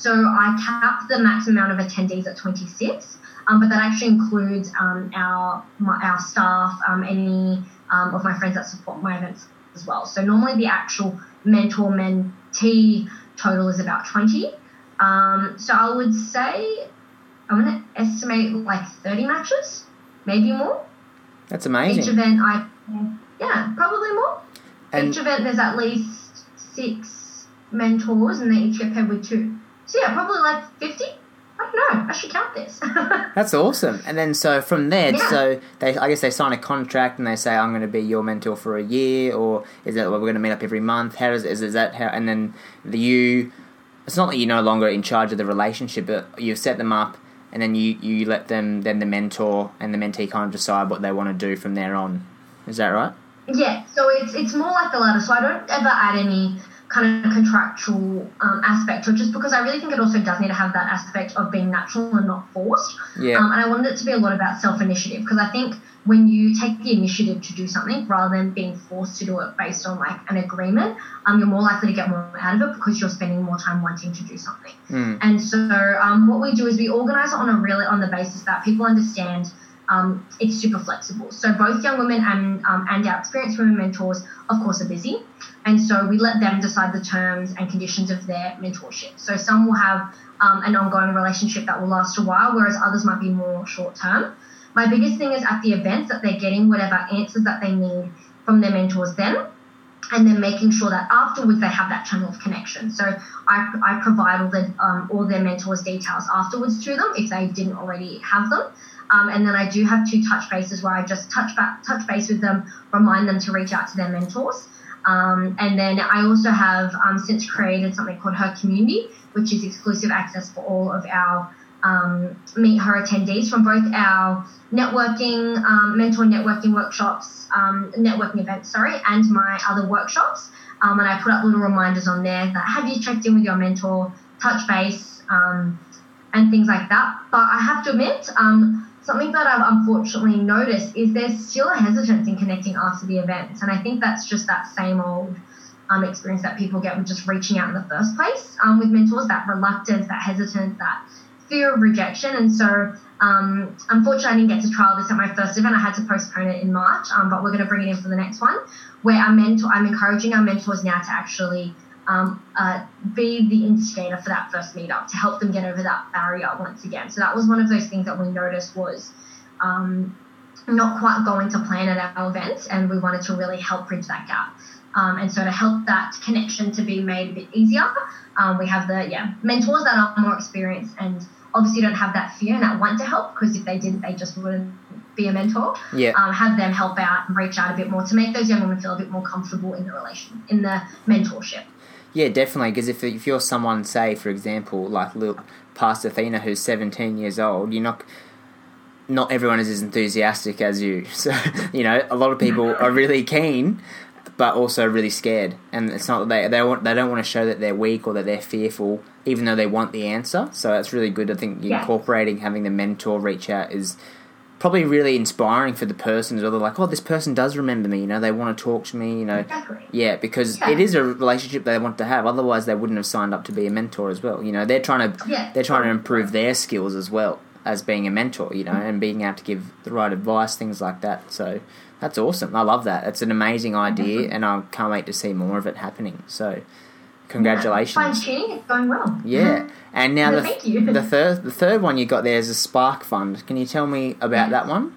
So I cap the maximum amount of attendees at twenty-six, um, but that actually includes um, our my, our staff, um, any um, of my friends that support my events as well. So normally the actual mentor-mentee total is about twenty. Um, so I would say I'm going to estimate like thirty matches, maybe more. That's amazing. Each event I yeah, probably more. And each event there's at least six mentors and they each get paired with two. So yeah, probably like fifty. I don't know. I should count this. That's awesome. And then so from there, yeah. so they I guess they sign a contract and they say I'm going to be your mentor for a year, or is that well, we're going to meet up every month? How does is, is that how? And then the, you, it's not that you're no longer in charge of the relationship, but you've set them up. And then you, you let them, then the mentor and the mentee kind of decide what they want to do from there on. Is that right? Yeah, so it's it's more like the latter. So I don't ever add any kind of contractual um, aspect to it, just because I really think it also does need to have that aspect of being natural and not forced. Yeah. Um, and I wanted it to be a lot about self-initiative, because I think when you take the initiative to do something rather than being forced to do it based on like an agreement, um, you're more likely to get more out of it because you're spending more time wanting to do something. Mm. And so um, what we do is we organise it on a really on the basis that people understand um, it's super flexible. So both young women and um, and our experienced women mentors, of course, are busy. And so we let them decide the terms and conditions of their mentorship. So some will have um, an ongoing relationship that will last a while, whereas others might be more short-term. My biggest thing is at the events that they're getting whatever answers that they need from their mentors then, and then making sure that afterwards they have that channel of connection. So I, I provide all, the, um, all their mentors' details afterwards to them if they didn't already have them. Um, and then I do have two touch bases where I just touch, back, touch base with them, remind them to reach out to their mentors. Um, and then I also have um, since created something called Her Community, which is exclusive access for all of our Um, Meet Her attendees from both our networking, um, mentor networking workshops, um, networking events, sorry, and my other workshops. Um, and I put up little reminders on there that have you checked in with your mentor, touch base, um, and things like that. But I have to admit, um, something that I've unfortunately noticed is there's still a hesitance in connecting after the events. And I think that's just that same old um, experience that people get with just reaching out in the first place um, with mentors, that reluctance, that hesitance, that fear of rejection. And so um, unfortunately I didn't get to trial this at my first event. I had to postpone it in March, um, but we're going to bring it in for the next one, where our mentor, I'm encouraging our mentors now to actually um, uh, be the instigator for that first meetup to help them get over that barrier once again. So that was one of those things that we noticed was um, not quite going to plan at our events, and we wanted to really help bridge that gap. Um, and so to help that connection to be made a bit easier, um, we have the yeah mentors that are more experienced and obviously don't have that fear and that want to help, because if they didn't, they just wouldn't be a mentor. Yeah. Um, have them help out and reach out a bit more to make those young women feel a bit more comfortable in the relation, in the mentorship. Yeah, definitely, because if, if you're someone, say, for example, like little past Athena who's seventeen years old, you're not... Not everyone is as enthusiastic as you. So, you know, a lot of people are really keen but also really scared, and it's not that they they want they don't want to show that they're weak or that they're fearful, even though they want the answer. So that's really good. I think yeah. incorporating having the mentor reach out is probably really inspiring for the person as well. They're like, oh, this person does remember me. You know, they want to talk to me. You know, exactly. yeah, because yeah. it is a relationship they want to have. Otherwise, they wouldn't have signed up to be a mentor as well. You know, they're trying to yeah. they're trying to improve their skills as well as being a mentor. You know, mm-hmm. and being able to give the right advice, things like that. So. That's awesome. I love that. It's an amazing idea, mm-hmm. and I can't wait to see more of it happening. So, congratulations. Yeah, fine tuning, it's going well. Yeah. And now no, the thank you. the third the third one you got there is a Spark Fund. Can you tell me about that one?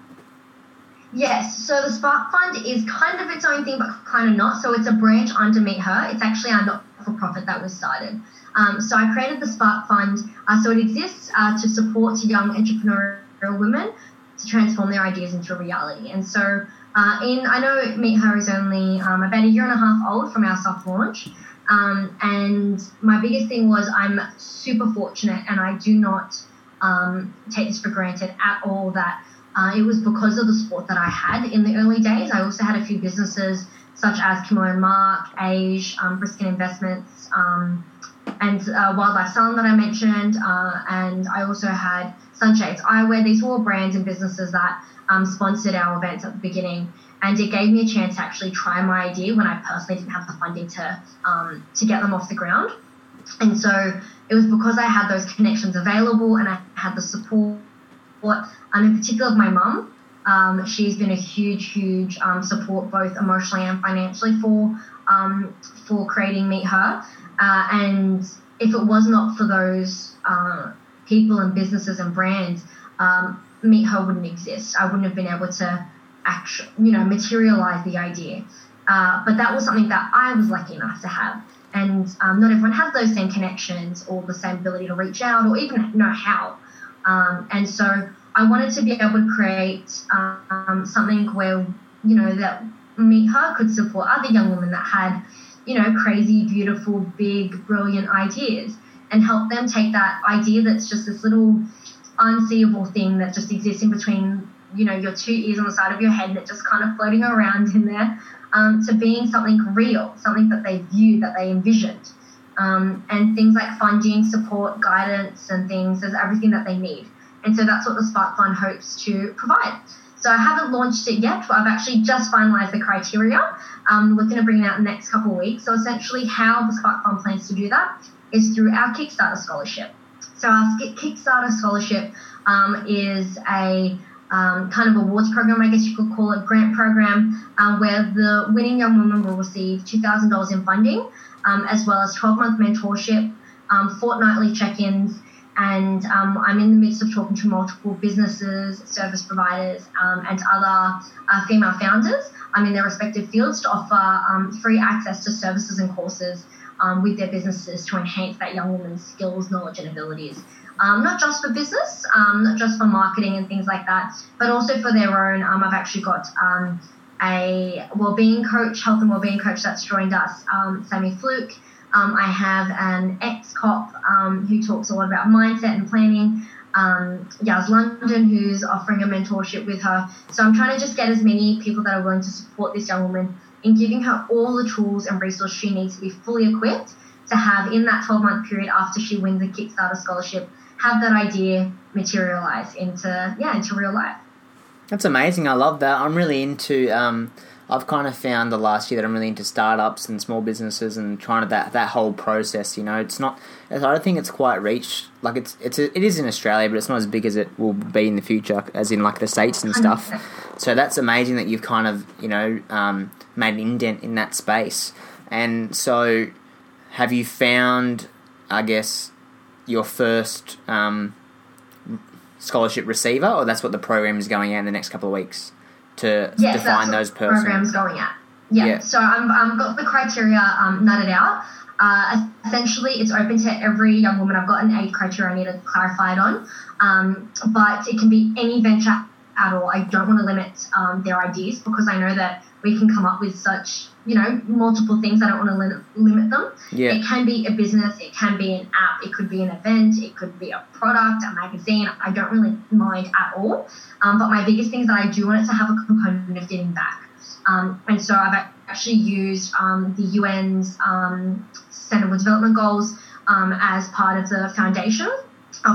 Yes. So the Spark Fund is kind of its own thing, but kind of not. So it's a branch under Meet Her. It's actually our not-for-profit that was started. Um, so I created the Spark Fund. Uh, so it exists uh, to support young entrepreneurial women to transform their ideas into reality. And so. Uh, in, I know Meet Her is only um, about a year and a half old from our soft launch, um, and my biggest thing was I'm super fortunate, and I do not um, take this for granted at all, that uh, it was because of the support that I had in the early days. I also had a few businesses such as Kimon and Mark, Age um, Briskin Investments, um, and uh, Wildlife Salon that I mentioned, uh, and I also had Sunshades I Wear. These were all brands and businesses that Um, sponsored our events at the beginning, and it gave me a chance to actually try my idea when I personally didn't have the funding to um, to get them off the ground. And so it was because I had those connections available and I had the support support, um, in particular of my mum. Um, she's been a huge, huge um, support both emotionally and financially for um, for creating Meet Her. Uh, and if it was not for those uh, people and businesses and brands, um, Meet Her wouldn't exist. I wouldn't have been able to actually, you know, materialize the idea. Uh, but that was something that I was lucky enough to have. And um, not everyone has those same connections or the same ability to reach out or even know how. Um, and so I wanted to be able to create um, something where, you know, that Meet Her could support other young women that had, you know, crazy, beautiful, big, brilliant ideas and help them take that idea that's just this little unseeable thing that just exists in between, you know, your two ears on the side of your head that just kind of floating around in there, um, to being something real, something that they viewed, that they envisioned. Um, and things like funding, support, guidance and things is everything that they need. And so that's what the Spark Fund hopes to provide. So I haven't launched it yet, but I've actually just finalised the criteria. Um, we're going to bring it out in the next couple of weeks. So essentially how the Spark Fund plans to do that is through our Kickstarter scholarship. So our Kickstarter scholarship um, is a um, kind of awards program, I guess you could call it, grant program, um, where the winning young woman will receive two thousand dollars in funding, um, as well as twelve-month mentorship, um, fortnightly check-ins, and um, I'm in the midst of talking to multiple businesses, service providers, um, and other uh, female founders um, in their respective fields to offer um, free access to services and courses Um, with their businesses to enhance that young woman's skills, knowledge and abilities, um, not just for business, um, not just for marketing and things like that, but also for their own. Um, I've actually got um, a wellbeing coach, health and wellbeing coach that's joined us, um, Sammy Fluke. Um, I have an ex-cop um, who talks a lot about mindset and planning, um, Yaz London, who's offering a mentorship with her. So I'm trying to just get as many people that are willing to support this young woman in giving her all the tools and resources she needs to be fully equipped to have in that twelve-month period after she wins the Kickstarter scholarship, have that idea materialise into, yeah, into real life. That's amazing. I love that. I'm really into, um, I've kind of found the last year that I'm really into startups and small businesses and trying to that, that whole process, you know. It's not, I don't think it's quite reached, like it's, it's a, it is in Australia, but it's not as big as it will be in the future, as in like the States and stuff. So that's amazing that you've kind of, you know, um, made an indent in that space. And so have you found, I guess, your first um, scholarship receiver, or that's what the program is going out in the next couple of weeks to yes, define that's those persons? Program's going out. Yeah. yeah. So I've I'm, I'm got the criteria um, nutted out. Uh, essentially, it's open to every young woman. I've got an aid criteria I need to clarify it on, um, but it can be any venture at all. I don't want to limit um, their ideas because I know that we can come up with such, you know, multiple things. I don't want to lim- limit them. Yeah. It can be a business. It can be an app. It could be an event. It could be a product, a magazine. I don't really mind at all. Um, but my biggest thing is that I do want it to have a component of giving back. Um, and so I've actually used um, the U N's um, Sustainable Development Goals um, as part of the foundation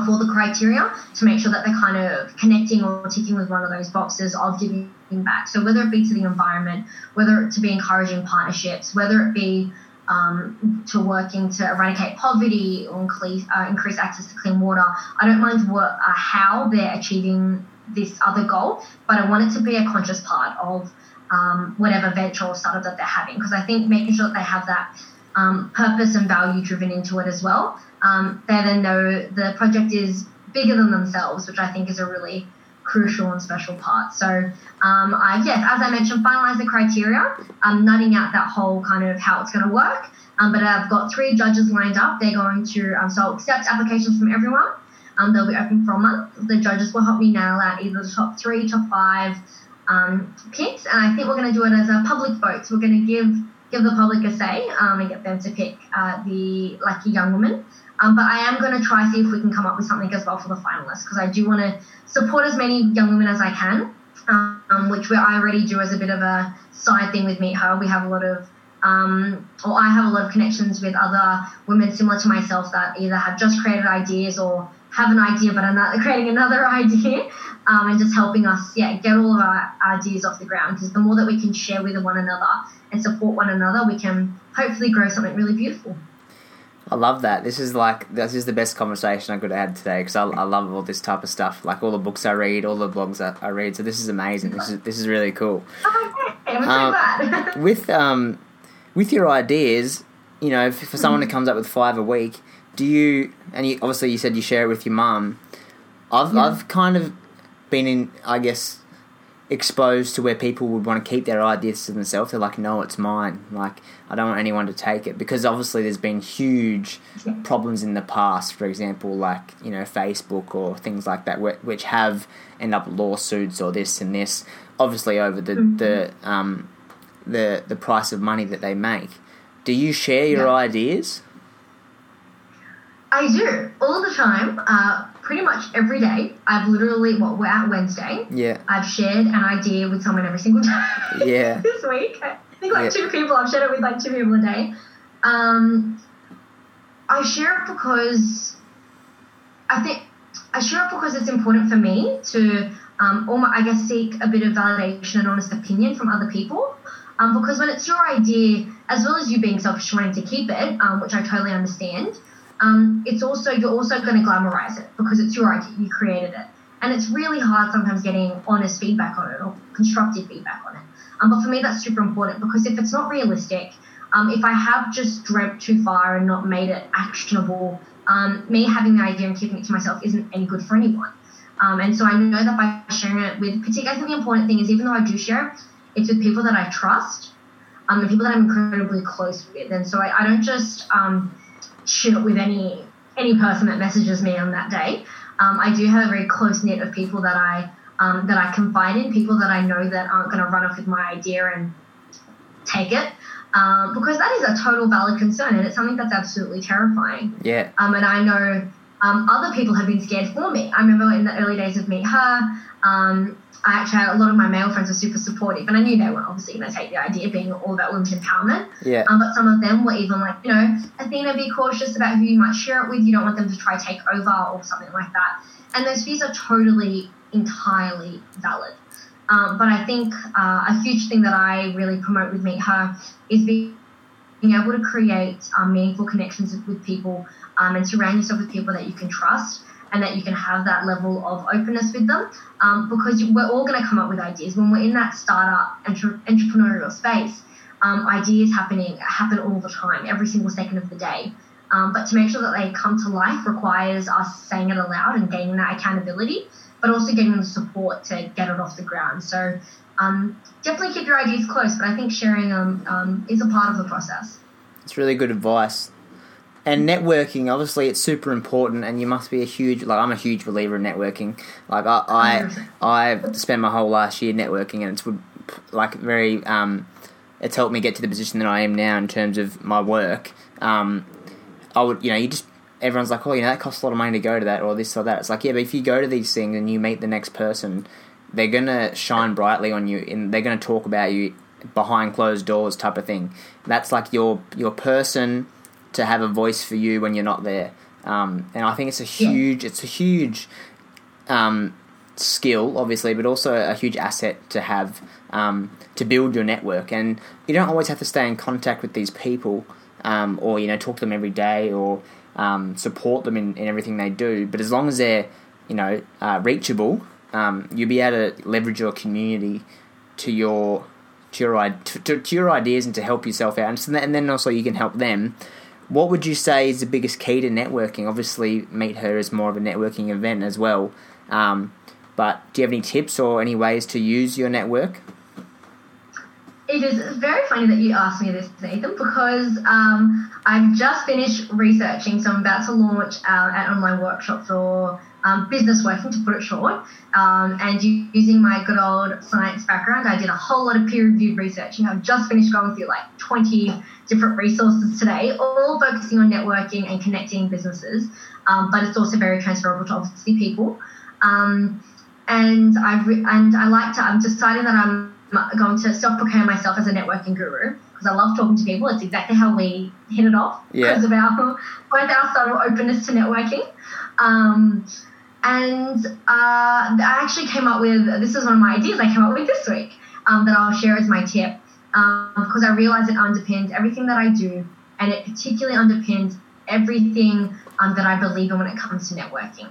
for the criteria to make sure that they're kind of connecting or ticking with one of those boxes of giving back. So whether it be to the environment, whether it to be encouraging partnerships, whether it be um, to working to eradicate poverty or increase, uh, increase access to clean water, I don't mind what, uh, how they're achieving this other goal, but I want it to be a conscious part of um, whatever venture or startup that they're having, because I think making sure that they have that um, purpose and value driven into it as well. Um, they then know the project is bigger than themselves, which I think is a really crucial and special part. So, um, I, yes, as I mentioned, finalise the criteria. I'm nutting out that whole kind of how it's going to work. Um, but I've got three judges lined up. They're going to um, so I'll accept applications from everyone. Um, they'll be open for a month. The judges will help me nail out either the top three, top five um, picks, and I think we're going to do it as a public vote. So we're going to give give the public a say um, and get them to pick uh, the lucky young woman. Um, but I am going to try see if we can come up with something as well for the finalists, because I do want to support as many young women as I can, um, which we I already do as a bit of a side thing with Meet Her. We have a lot of, um, or I have a lot of connections with other women similar to myself that either have just created ideas or have an idea but are creating another idea, um, and just helping us, yeah, get all of our ideas off the ground, because the more that we can share with one another and support one another, we can hopefully grow something really beautiful. I love that. This is like, this is the best conversation I could have had today, because I, I love all this type of stuff, like all the books I read, all the blogs I, I read. So this is amazing. This is this is really cool. Oh, okay. um, with um, with your ideas, you know, if, for someone who comes up with five a week, do you? And you, obviously, you said you share it with your mum. I've yeah. I've kind of been in, I guess, exposed to where people would want to keep their ideas to themselves. They're like, no, it's mine. Like, I don't want anyone to take it, because obviously there's been huge problems in the past, for example, like, you know, Facebook or things like that, which have end up lawsuits or this and this, obviously over the, mm-hmm. the, um, the, the price of money that they make. Do you share your yeah. ideas? I do, all the time, uh, pretty much every day. I've literally, what, we're at Wednesday. Yeah. I've shared an idea with someone every single day yeah. this week. I think like yeah. two people, I've shared it with like two people a day. Um, I share it because I think I share it because it's important for me to, um, almost, I guess, seek a bit of validation and honest opinion from other people. Um, because when it's your idea, as well as you being selfish and wanting to keep it, um, which I totally understand, um, it's also, you're also going to glamorize it because it's your idea, you created it. And it's really hard sometimes getting honest feedback on it or constructive feedback on it. Um, but for me, that's super important, because if it's not realistic, um, if I have just dreamt too far and not made it actionable, um, me having the idea and keeping it to myself isn't any good for anyone. Um, and so I know that by sharing it with, particularly, I think the important thing is, even though I do share it, it's with people that I trust, um, and people that I'm incredibly close with. And so I, I don't just um, share it with any any person that messages me on that day. Um, I do have a very close knit of people that I. Um, that I confide in, people that I know that aren't going to run off with my idea and take it, um, because that is a total valid concern, and it's something that's absolutely terrifying. Yeah. Um, and I know um, other people have been scared for me. I remember in the early days of Meet Her, um, I actually had a lot of my male friends were super supportive, and I knew they weren't obviously going to take the idea, being all about women's empowerment. Yeah. Um, but some of them were even like, you know, Athena, be cautious about who you might share it with. You don't want them to try take over or something like that. And those fears are totally entirely valid, um, but I think uh, a huge thing that I really promote with Meet Her is being able to create um, meaningful connections with people, um, and surround yourself with people that you can trust and that you can have that level of openness with them, um, because we're all going to come up with ideas. When we're in that startup entre- entrepreneurial space, um, ideas happening happen all the time, every single second of the day, um, but to make sure that they come to life requires us saying it aloud and gaining that accountability, but also getting the support to get it off the ground. So um, definitely keep your ideas close, but I think sharing them um, is a part of the process. It's really good advice. And networking, obviously, it's super important, and you must be a huge, like, I'm a huge believer in networking. Like, I I, I spent my whole last year networking, and it's would, like, very, um, it's helped me get to the position that I am now in terms of my work. Um, I would, you know, you just, everyone's like, oh, you know, that costs a lot of money to go to that or this or that. It's like, yeah, but if you go to these things and you meet the next person, they're going to shine brightly on you, and they're going to talk about you behind closed doors type of thing. That's like your your person to have a voice for you when you're not there. Um, and I think it's a huge, yeah. it's a huge um, skill, obviously, but also a huge asset to have, um, to build your network. And you don't always have to stay in contact with these people, um, or, you know, talk to them every day, or Um, support them in, in everything they do, but as long as they're, you know, uh, reachable, um, you'll be able to leverage your community to your to your to, to, to your ideas and to help yourself out, and, so that, and then also you can help them. What would you say is the biggest key to networking? Obviously, Meet Her is more of a networking event as well, um, but do you have any tips or any ways to use your network? It is very funny that you asked me this, Nathan, because um, I've just finished researching, so I'm about to launch uh, an online workshop for um, business working, to put it short, um, and using my good old science background, I did a whole lot of peer-reviewed research, and I've just finished going through like twenty different resources today, all focusing on networking and connecting businesses, um, but it's also very transferable to obviously people, um, and, I've re- and I like to, I've decided that I'm going to self-proclaim myself as a networking guru, because I love talking to people. It's exactly how we hit it off yeah. because of our both our sort of openness to networking. Um, and uh, I actually came up with, this is one of my ideas I came up with this week, um, that I'll share as my tip, um, because I realised it underpins everything that I do, and it particularly underpins everything um, that I believe in when it comes to networking.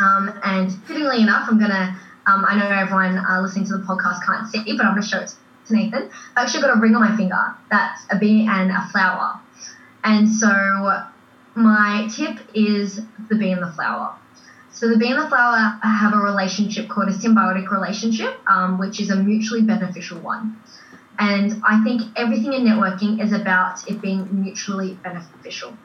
Um, and fittingly enough, I'm going to, um, I know everyone uh, listening to the podcast can't see, but I'm going to show it to Nathan. I've actually got a ring on my finger that's a bee and a flower. And so my tip is the bee and the flower. So the bee and the flower have a relationship called a symbiotic relationship, um, which is a mutually beneficial one. And I think everything in networking is about it being mutually beneficial.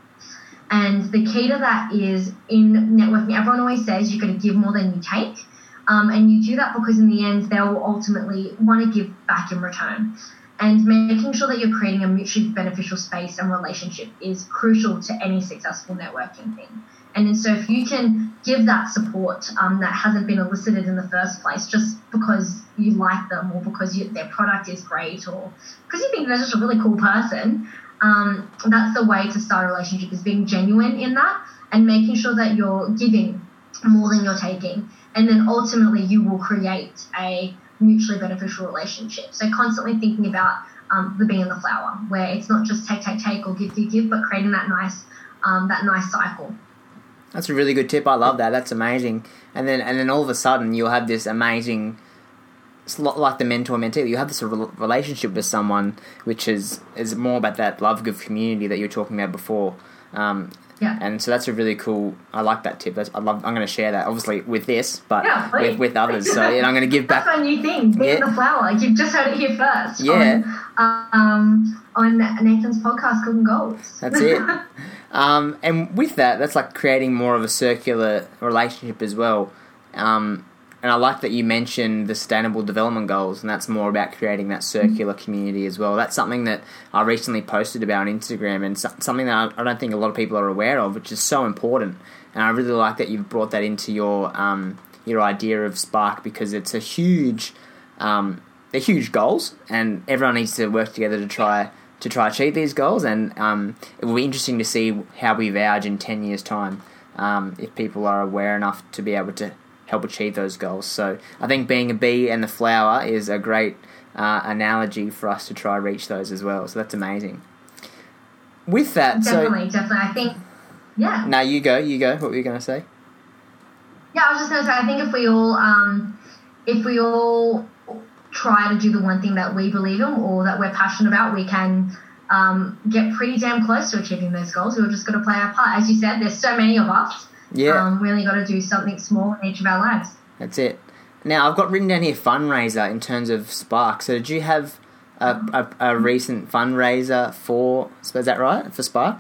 And the key to that is in networking, everyone always says you've got to give more than you take. Um, and you do that because in the end, they will ultimately want to give back in return. And making sure that you're creating a mutually beneficial space and relationship is crucial to any successful networking thing. And so if you can give that support um, that hasn't been elicited in the first place just because you like them or because you, their product is great or because you think they're just a really cool person, um, that's the way to start a relationship, is being genuine in that and making sure that you're giving more than you're taking. And then ultimately you will create a mutually beneficial relationship. So constantly thinking about um, the bee and the flower, where it's not just take, take, take or give, give, give, but creating that nice um, that nice cycle. That's a really good tip. I love that. That's amazing. And then and then all of a sudden you'll have this amazing, like the mentor-mentee, you have this relationship with someone which is, is more about that love of community that you were talking about before. Um, yeah. And so that's a really cool, I like that tip. That's, I love, I'm going to share that, obviously, with this, but yeah, with, with others. So yeah, I'm going to give back. That's a new thing, being yeah. the flower. You've just heard it here first. Yeah. On, um, on Nathan's podcast, Cook 'N' Goals. That's it. Um, and with that, that's like creating more of a circular relationship as well. Um, and I like that you mentioned the Sustainable Development Goals, and that's more about creating that circular community as well. That's something that I recently posted about on Instagram, and so- something that I don't think a lot of people are aware of, which is so important. And I really like that you've brought that into your um, your idea of Spark, because it's a huge, um, they're huge goals, and everyone needs to work together to try. to try to achieve these goals, and um, it will be interesting to see how we vouch in ten years' time um, if people are aware enough to be able to help achieve those goals. So I think being a bee and the flower is a great uh, analogy for us to try to reach those as well. So that's amazing. With that... Definitely, so, definitely. I think, yeah. No, you go, you go. What were you going to say? Yeah, I was just going to say, I think if we all... Um, if we all... try to do the one thing that we believe in or that we're passionate about, we can um, get pretty damn close to achieving those goals. We've just got to play our part. As you said, there's so many of us. Yeah. Um, we only got to do something small in each of our lives. That's it. Now, I've got written down here fundraiser in terms of Spark. So did you have a, a, a recent fundraiser for, is that right, for Spark?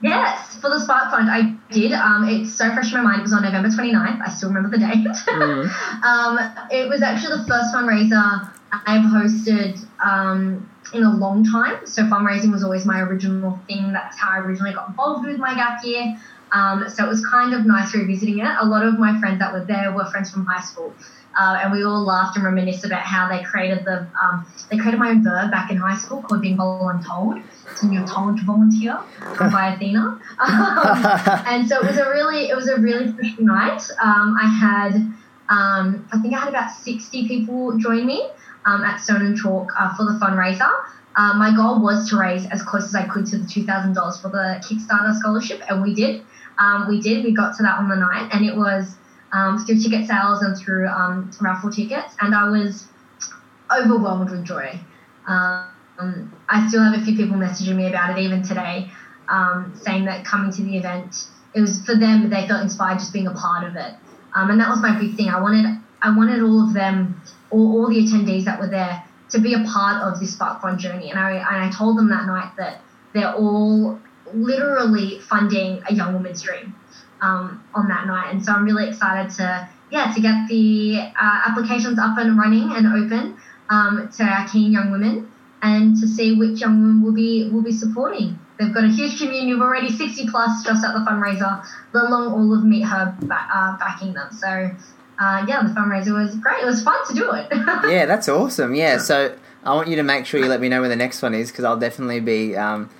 Yes, for the Spark Fund, I did. Um, it's so fresh in my mind. It was on November twenty-ninth. I still remember the date. Mm-hmm. um, it was actually the first fundraiser I've hosted um, in a long time. So fundraising was always my original thing. That's how I originally got involved with my gap year. Um, so it was kind of nice revisiting it. A lot of my friends that were there were friends from high school. Uh, and we all laughed and reminisced about how they created the um, they created my own verb back in high school called being voluntold. It's when you're told to volunteer by Athena. Um, and so it was a really it was a really special night. Um, I had um, I think I had about sixty people join me um, at Stone and Chalk uh, for the fundraiser. Uh, my goal was to raise as close as I could to the two thousand dollars for the Kickstarter scholarship, and we did. Um, we did. We got to that on the night, and it was. Um, through ticket sales and through um, raffle tickets, and I was overwhelmed with joy. Um, I still have a few people messaging me about it even today, um, saying that coming to the event, it was for them, they felt inspired just being a part of it. Um, and that was my big thing. I wanted I wanted all of them, all, all the attendees that were there, to be a part of this Spark Fund journey. And I, and I told them that night that they're all literally funding a young woman's dream. Um, on that night, and so I'm really excited to yeah to get the uh, applications up and running and open um, to our keen young women, and to see which young women will be will be supporting. They've got a huge community of already sixty plus just at the fundraiser, let alone all of Meet Her ba- uh, backing them. So uh, yeah, the fundraiser was great. It was fun to do it. Yeah, that's awesome. Yeah, so I want you to make sure you let me know when the next one is, because I'll definitely be. Um,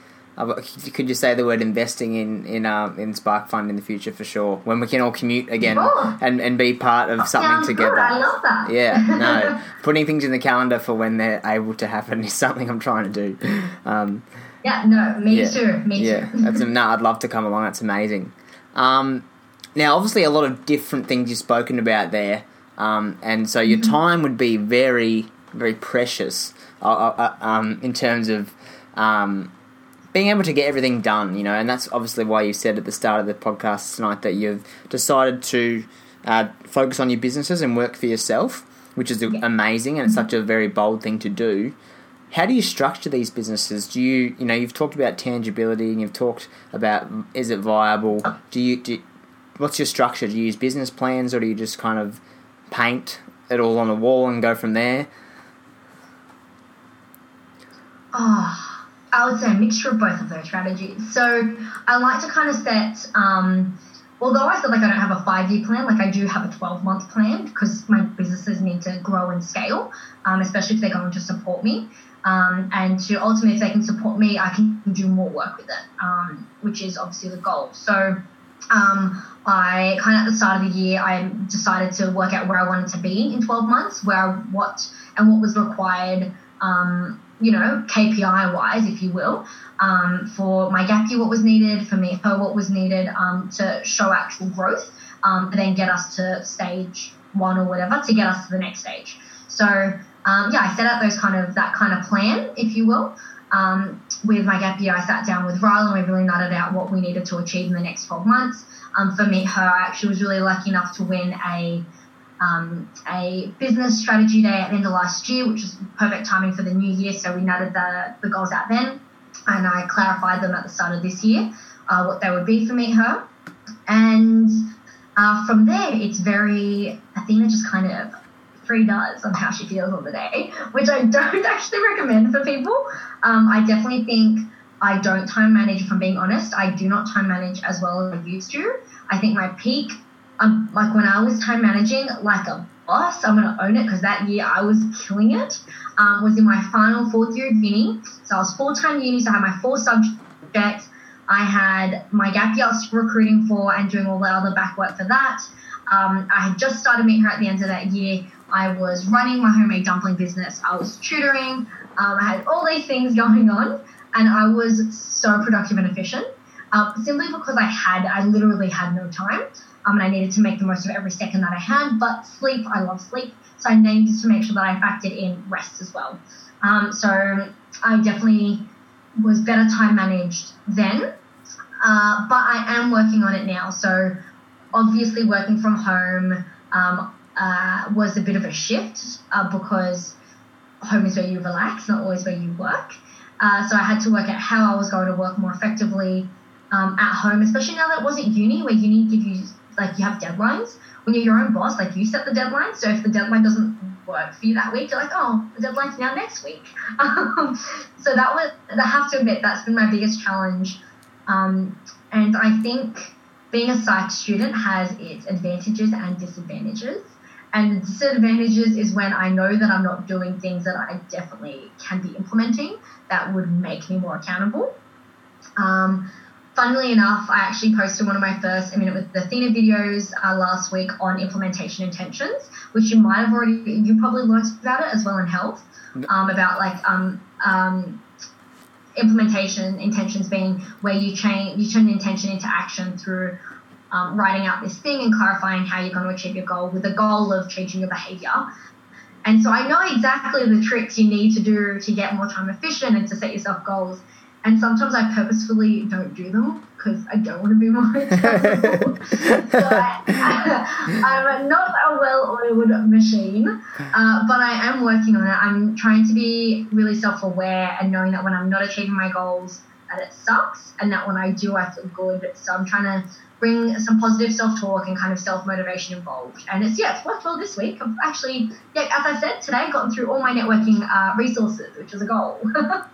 Could you say the word investing in in, um, in Spark Fund in the future for sure, when we can all commute again oh. and, and be part of something Sounds together. Good. I love that. Yeah, no, putting things in the calendar for when they're able to happen is something I'm trying to do. Um, Yeah, no, me yeah. too. Me yeah. too. That's, no, I'd love to come along. That's amazing. Um, now, obviously, a lot of different things you've spoken about there, um, and so your mm-hmm. time would be very, very precious uh, uh, um, in terms of um, being able to get everything done, you know, and that's obviously why you said at the start of the podcast tonight that you've decided to uh, focus on your businesses and work for yourself, which is yeah. amazing, and it's mm-hmm. such a very bold thing to do. How do you structure these businesses? Do you, you know, you've talked about tangibility and you've talked about, is it viable? Do you, do you, what's your structure? Do you use business plans or do you just kind of paint it all on a wall and go from there? Oh, I would say a mixture of both of those strategies. So I like to kind of set, um, although I feel like I don't have a five-year plan, like I do have a twelve-month plan because my businesses need to grow and scale, um, especially if they're going to support me. Um, and to ultimately, if they can support me, I can do more work with it, um, which is obviously the goal. So um, I kind of at the start of the year, I decided to work out where I wanted to be in twelve months, where what and what was required, um, you know, K P I-wise, if you will, um, for my gap year, what was needed, for me, her, what was needed um, to show actual growth, um, and then get us to stage one or whatever to get us to the next stage. So, um, yeah, I set out those kind of that kind of plan, if you will. Um, with my gap year, I sat down with Ryle and we really nutted out what we needed to achieve in the next twelve months. Um, for Meet Her, I actually was really lucky enough to win a Um, a business strategy day at the end of last year, which was perfect timing for the new year. So we nutted the, the goals out then, and I clarified them at the start of this year, uh, what they would be for Meet Her. And uh, from there, it's very, Athena just kind of free does on how she feels on the day, which I don't actually recommend for people. Um, I definitely think I don't time manage, if I'm being honest. I do not time manage as well as I used to. I think my peak Um, like when I was time managing like a boss, I'm going to own it because that year I was killing it, um, was in my final fourth year of uni. So I was full-time uni, so I had my four subjects. I had my gap year I was recruiting for and doing all the other back work for that. Um, I had just started Meet Her at the end of that year. I was running my homemade dumpling business. I was tutoring. Um, I had all these things going on, and I was so productive and efficient, uh, simply because I had, I literally had no time. Um, and I needed to make the most of every second that I had. But sleep, I love sleep, so I needed to make sure that I factored in rest as well. Um, so I definitely was better time managed then, uh, but I am working on it now. So obviously working from home um, uh, was a bit of a shift uh, because home is where you relax, not always where you work. Uh, so I had to work out how I was going to work more effectively um, at home, especially now that it wasn't uni, where uni give you like you have deadlines. When you're your own boss, like you set the deadline. So if the deadline doesn't work for you that week, you're like, oh, the deadline's now next week. Um, so that was, I have to admit, that's been my biggest challenge. Um, and I think being a psych student has its advantages and disadvantages. And the disadvantages is when I know that I'm not doing things that I definitely can be implementing that would make me more accountable. Um, Funnily enough, I actually posted one of my first A Minute with Athena videos uh, last week on implementation intentions, which you might have already, you probably learned about it as well in health, um, about like um, um, implementation intentions being where you, change, you turn an intention into action through um, writing out this thing and clarifying how you're going to achieve your goal with the goal of changing your behaviour. And so I know exactly the tricks you need to do to get more time efficient and to set yourself goals. And sometimes I purposefully don't do them because I don't want to be more accountable. So I, I, I'm not a well-oiled machine, uh, but I am working on it. I'm trying to be really self-aware and knowing that when I'm not achieving my goals, that it sucks, and that when I do, I feel good. So I'm trying to bring some positive self-talk and kind of self-motivation involved. And it's, yeah, it's worked well this week. I've actually, yeah, as I said, today I've gotten through all my networking uh, resources, which is a goal.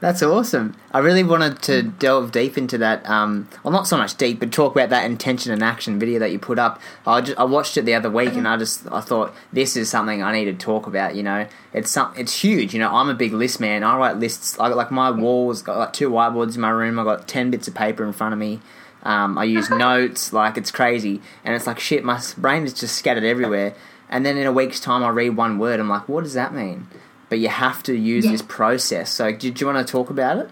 That's awesome. I really wanted to delve deep into that. Um, well, not so much deep, but talk about that intention and action video that you put up. I, just, I watched it the other week, and I just I thought, this is something I need to talk about, you know. It's some, it's huge, you know. I'm a big list man. I write lists. I got, like, my wall's got like two whiteboards in my room. I got ten bits of paper in front of me. Um, I use notes, like, it's crazy. And it's like, shit, my brain is just scattered everywhere. And then in a week's time, I read one word. I'm like, what does that mean? But you have to use yeah. this process. So did you want to talk about it?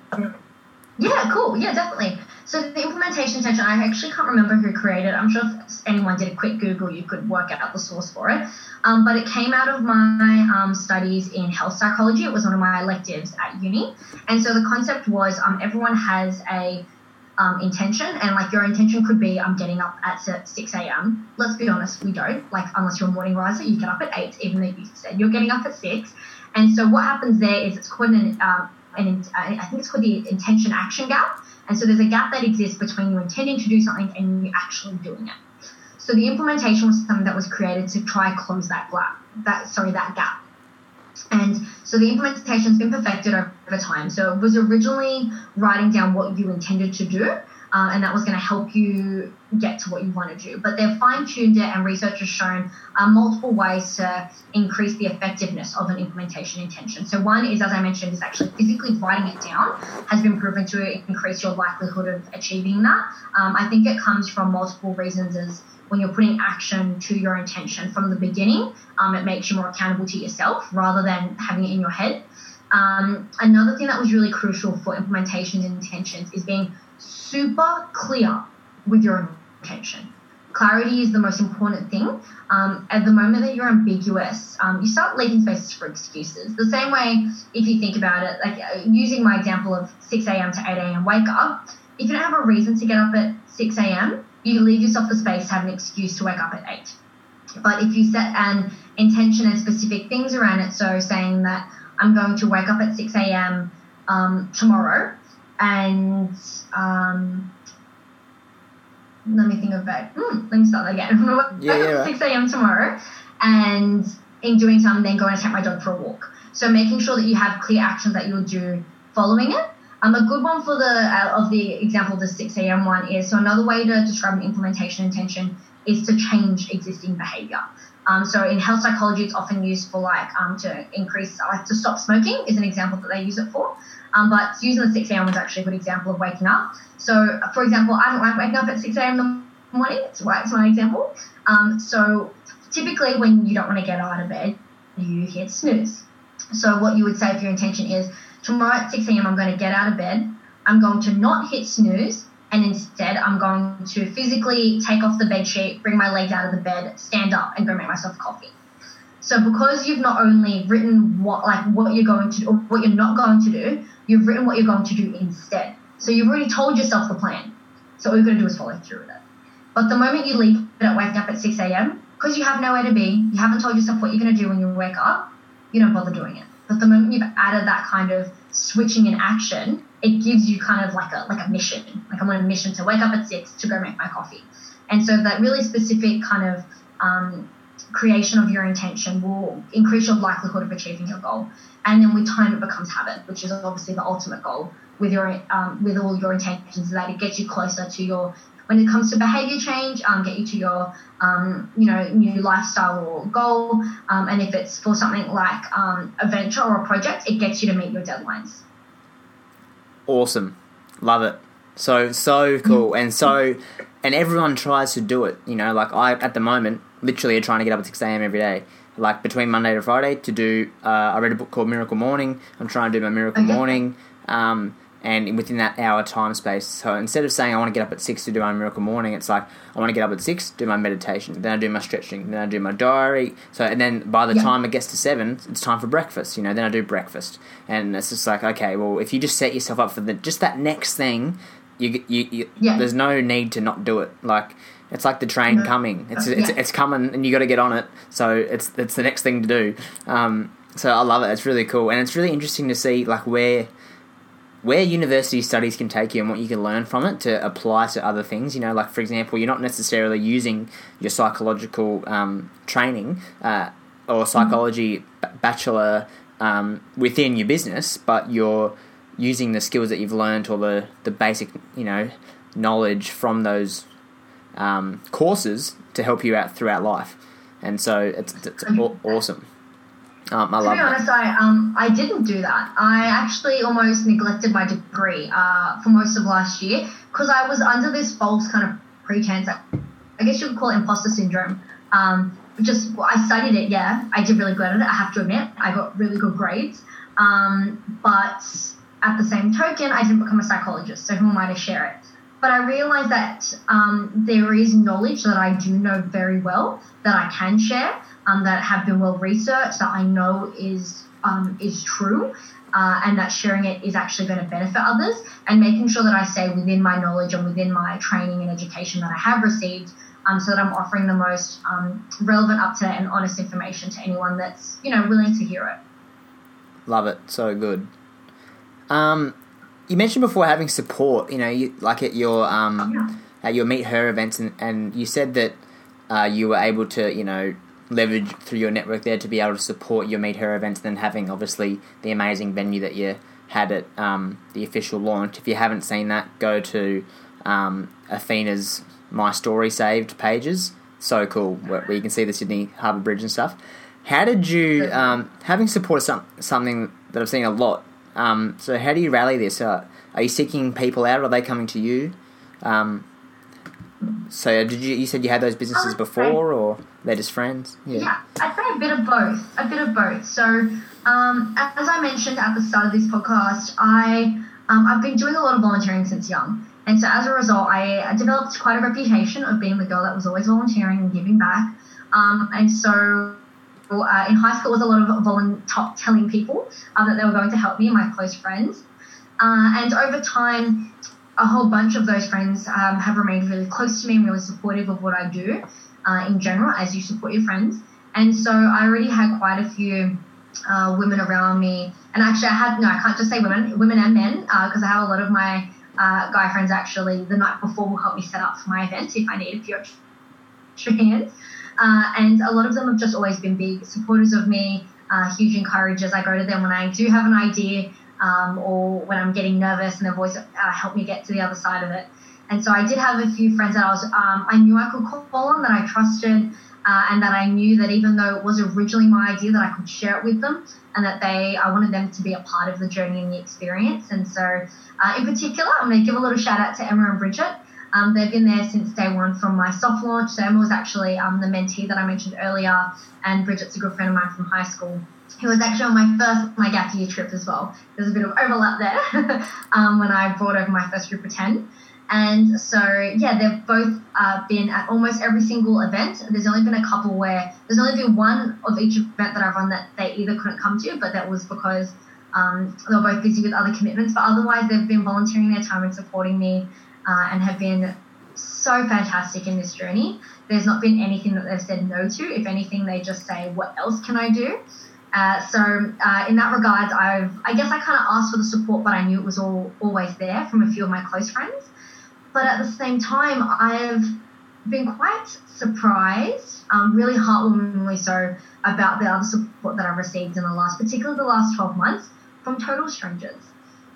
Yeah, cool. Yeah, definitely. So the implementation session, I actually can't remember who created it. I'm sure if anyone did a quick Google, you could work out the source for it. Um, but it came out of my um, studies in health psychology. It was one of my electives at uni. And so the concept was um, everyone has a um, intention, and like your intention could be I'm getting up at six a.m. Let's be honest, we don't. Like unless you're a morning riser, you get up at eight, even though you said you're getting up at six. And so what happens there is it's called an, um, an I think it's called the intention action gap. And so there's a gap that exists between you intending to do something and you actually doing it. So the implementation was something that was created to try close that gap. That sorry, that gap. And so the implementation's been perfected over time. So it was originally writing down what you intended to do, uh, and that was going to help you get to what you want to do. But they've fine-tuned it, and research has shown uh, multiple ways to increase the effectiveness of an implementation intention. So one is, as I mentioned, is actually physically writing it down has been proven to increase your likelihood of achieving that. Um, I think it comes from multiple reasons as when you're putting action to your intention from the beginning, um, it makes you more accountable to yourself rather than having it in your head. Um, another thing that was really crucial for implementations and intentions is being super clear with your intention. Clarity is the most important thing. Um, at the moment that you're ambiguous, um, you start leaving spaces for excuses. The same way, if you think about it, like uh, using my example of six a.m. to eight a.m. wake up, if you don't have a reason to get up at six a.m., you leave yourself the space to have an excuse to wake up at eight. But if you set an intention and specific things around it, so saying that I'm going to wake up at six a.m. Um, tomorrow and um, let me think of it. Hmm, let me start that again. yeah, wake yeah, up at right. six a.m. tomorrow and in doing something, then go and take my dog for a walk. So making sure that you have clear actions that you'll do following it. Um, a good one for the uh, of the example of the six a.m. one is, so another way to describe an implementation intention is to change existing behaviour. Um, so in health psychology, it's often used for like um, to increase, like to stop smoking is an example that they use it for. Um, but using the six a.m. was actually a good example of waking up. So for example, I don't like waking up at six a.m. in the morning. It's why it's my example. Um, so typically when you don't want to get out of bed, you hit snooze. So what you would say if your intention is, tomorrow at six a.m. I'm going to get out of bed, I'm going to not hit snooze, and instead I'm going to physically take off the bed sheet, bring my legs out of the bed, stand up and go make myself coffee. So because you've not only written what like what you're going to do or what you're not going to do, you've written what you're going to do instead. So you've already told yourself the plan. So all you're going to do is follow through with it. But the moment you leave it, waking up at six a.m., because you have nowhere to be, you haven't told yourself what you're going to do when you wake up, you don't bother doing it. But the moment you've added that kind of switching in action, it gives you kind of like a like a mission. Like I'm on a mission to wake up at six to go make my coffee. And so that really specific kind of um, creation of your intention will increase your likelihood of achieving your goal. And then with time, it becomes habit, which is obviously the ultimate goal with your um, with all your intentions, that it gets you closer to your, when it comes to behavior change, um, get you to your um, you know, new lifestyle or goal. Um, and if it's for something like um, a venture or a project, it gets you to meet your deadlines. Awesome. Love it. So, so cool. And so, and everyone tries to do it, you know, like I, at the moment, literally are trying to get up at six a.m. every day, like between Monday to Friday to do, uh, I read a book called Miracle Morning. I'm trying to do my Miracle okay. Morning. Um, And within that hour time space, so instead of saying I want to get up at six to do my Miracle Morning, it's like I want to get up at six, do my meditation, then I do my stretching, then I do my diary. So and then by the yeah. time it gets to seven, it's time for breakfast. You know, then I do breakfast, and it's just like okay, well, if you just set yourself up for the, just that next thing, you you, you yeah. there's no need to not do it. Like it's like the train no. coming, it's it's, yeah. it's it's coming, and you got to get on it. So it's it's the next thing to do. Um, so I love it. It's really cool, and it's really interesting to see like where. where university studies can take you and what you can learn from it to apply to other things, you know, like, for example, you're not necessarily using your psychological um, training uh, or psychology mm-hmm. b- bachelor um, within your business, but you're using the skills that you've learned or the, the basic, you know, knowledge from those um, courses to help you out throughout life. And so it's, it's awesome. Um, I to love be honest, that. I um I didn't do that. I actually almost neglected my degree uh for most of last year because I was under this false kind of pretense. I guess you could call it imposter syndrome. Um, just I studied it, yeah. I did really good at it. I have to admit, I got really good grades. Um, but at the same token, I didn't become a psychologist, so who am I to share it? But I realised that um, there is knowledge that I do know very well that I can share, um, that have been well researched, that I know is um, is true, uh, and that sharing it is actually going to benefit others. And making sure that I stay within my knowledge and within my training and education that I have received, um, so that I'm offering the most um, relevant, up-to-date and honest information to anyone that's, you know, willing to hear it. Love it. So good. Um. You mentioned before having support, you know, you, like at your um, yeah. at your Meet Her events, and, and you said that uh, you were able to, you know, leverage through your network there to be able to support your Meet Her events, and then having obviously the amazing venue that you had at um, the official launch. If you haven't seen that, go to um, Athena's My Story Saved pages. So cool, where, where you can see the Sydney Harbour Bridge and stuff. How did you, um, having support is some, something that I've seen a lot. Um, so how do you rally this? Uh, are you seeking people out? Or are they coming to you? Um, so did you? You said you had those businesses before, or they're just friends? Yeah. yeah, I'd say a bit of both. A bit of both. So um, as I mentioned at the start of this podcast, I um, I've been doing a lot of volunteering since young, and so as a result, I developed quite a reputation of being the girl that was always volunteering and giving back. Um, and so. Uh, in high school, it was a lot of volunteering, telling people uh, that they were going to help me and my close friends. Uh, and over time, a whole bunch of those friends um, have remained really close to me and really supportive of what I do uh, in general, as you support your friends. And so I already had quite a few uh, women around me. And actually, I had, no, I can't just say women, women and men, because uh, I have a lot of my uh, guy friends actually the night before will help me set up for my event if I need a few extra hands. Uh, and a lot of them have just always been big supporters of me, uh, huge encouragers. I go to them when I do have an idea um, or when I'm getting nervous, and they've always uh, helped me get to the other side of it. And so I did have a few friends that I was, um, I knew I could call on, that I trusted, uh, and that I knew that even though it was originally my idea, that I could share it with them, and that they, I wanted them to be a part of the journey and the experience. And so uh, in particular, I'm going to give a little shout out to Emma and Bridget. Um, they've been there since day one from my soft launch. So Emma was actually um, the mentee that I mentioned earlier, and Bridget's a good friend of mine from high school, who was actually on my first my gap year trip as well. There's a bit of overlap there um, when I brought over my first group of ten. And so, yeah, they've both uh, been at almost every single event. There's only been a couple where there's only been one of each event that I've run that they either couldn't come to, but that was because um, they were both busy with other commitments. But otherwise, they've been volunteering their time and supporting me. Uh, and have been so fantastic in this journey. There's not been anything that they've said no to. If anything, they just say, what else can I do? Uh, so uh, in that regard, I've, I guess I kind of asked for the support, but I knew it was all always there from a few of my close friends. But at the same time, I've been quite surprised, um, really heartwarmingly so, about the other support that I've received in the last, particularly the last twelve months, from total strangers.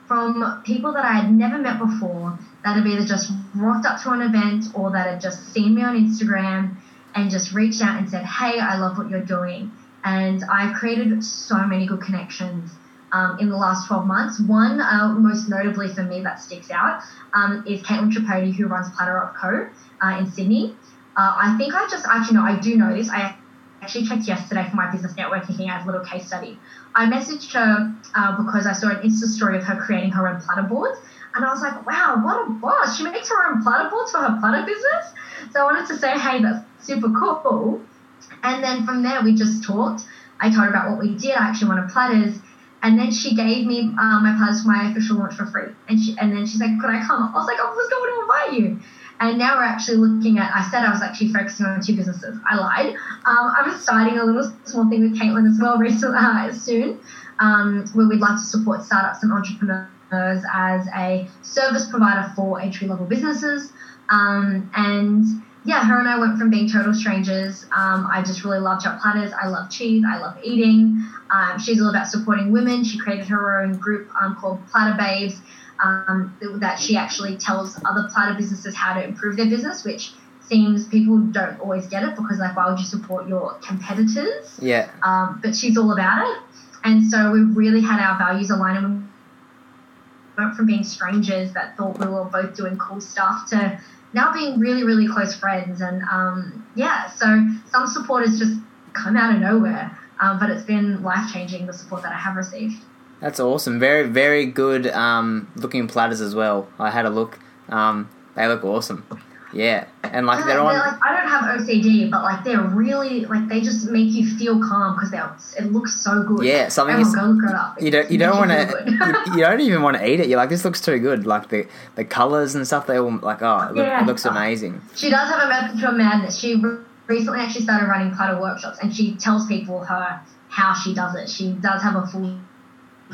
From people that I had never met before, that have either just walked up to an event or that had just seen me on Instagram and just reached out and said, hey, I love what you're doing. And I've created so many good connections um, in the last twelve months. One, uh, most notably for me, that sticks out um, is Caitlin Tripodi, who runs Platter Rock Co. Uh, in Sydney. Uh, I think I just, actually, no, I do know this. I actually checked yesterday for my business networking as a little case study. I messaged her uh, because I saw an Insta story of her creating her own platter boards, and I was like, wow, what a boss. She makes her own platter boards for her platter business. So I wanted to say, hey, that's super cool. And then from there, we just talked. I told her about what we did. I actually wanted platters. And then she gave me uh, my platters for my official launch for free. And she, and then she's like, could I come? I was like, I was going to invite you. And now we're actually looking at, I said I was actually focusing on two businesses. I lied. Um, I'm starting a little small thing with Caitlin as well recently, uh, soon, um, where we'd like to support startups and entrepreneurs as a service provider for entry-level businesses. Um, and, yeah, her and I went from being total strangers. Um, I just really loved her platters. I love cheese. I love eating. Um, she's all about supporting women. She created her own group um, called Platter Babes. Um, that she actually tells other platter businesses how to improve their business, which seems people don't always get it because, like, why would you support your competitors? Yeah. Um, but she's all about it. And so we really had our values aligned, and we went from being strangers that thought we were both doing cool stuff to now being really, really close friends. And, um, yeah, so some support has just come out of nowhere, um, but it's been life-changing, the support that I have received. That's awesome. Very, very good um, looking platters as well. I had a look. Um, they look awesome. Yeah. And like, yeah, they're on... They're like, I don't have O C D, but like they're really, like they just make you feel calm because it looks so good. Yeah, something is... Go look it up. You don't, you don't want to... you, you don't even want to eat it. You're like, this looks too good. Like the, the colours and stuff, they all like, oh, it, yeah. look, it looks amazing. She does have a method to her madness. She recently actually started running platter workshops and she tells people her how she does it. She does have a full...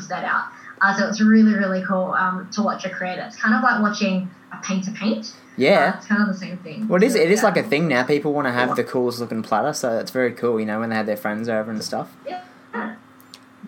that out uh, so it's really really cool um to watch her create it. It's kind of like watching a painter paint. Yeah, it's kind of the same thing. Well, it is, it is yeah. like a thing now. People want to have yeah. the coolest looking platter, so it's very cool, you know, when they have their friends over and stuff. Yeah, yeah.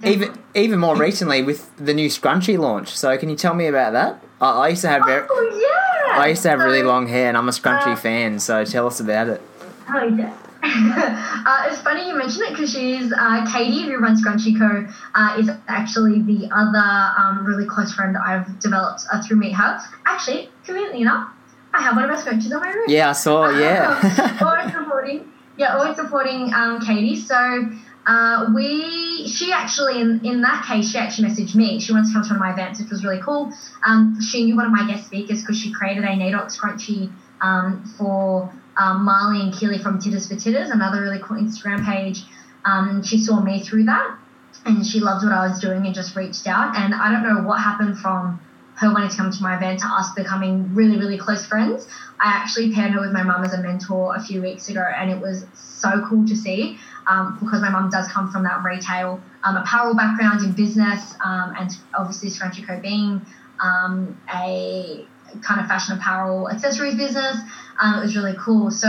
even even more recently with the new scrunchie launch. So can you tell me about that? I, I used to have very oh, yeah. I used to have so, really long hair and I'm a scrunchie uh, fan, so tell us about it. Oh yeah. uh, it's funny you mention it because she's uh, Katie, who runs Scrunchie Co, uh, is actually the other um, really close friend I've developed uh, through Meet Her. Actually, conveniently enough, I have one of my scrunchies on my room. Yeah, I saw. Yeah, uh, always supporting. Yeah, always supporting um, Katie. So uh, we, she actually in, in that case, she actually messaged me. She wanted to come to one of my events, which was really cool. Um, she knew one of my guest speakers because she created a N A D O C scrunchie um, for. Um, Marley and Keely from Titters for Titters, another really cool Instagram page. Um, she saw me through that and she loved what I was doing and just reached out. And I don't know what happened from her wanting to come to my event to us becoming really, really close friends. I actually paired her with my mum as a mentor a few weeks ago and it was so cool to see um, because my mum does come from that retail um, apparel background in business um, and obviously Scrunchy Co being um, a... kind of fashion apparel accessories business. Um, it was really cool. So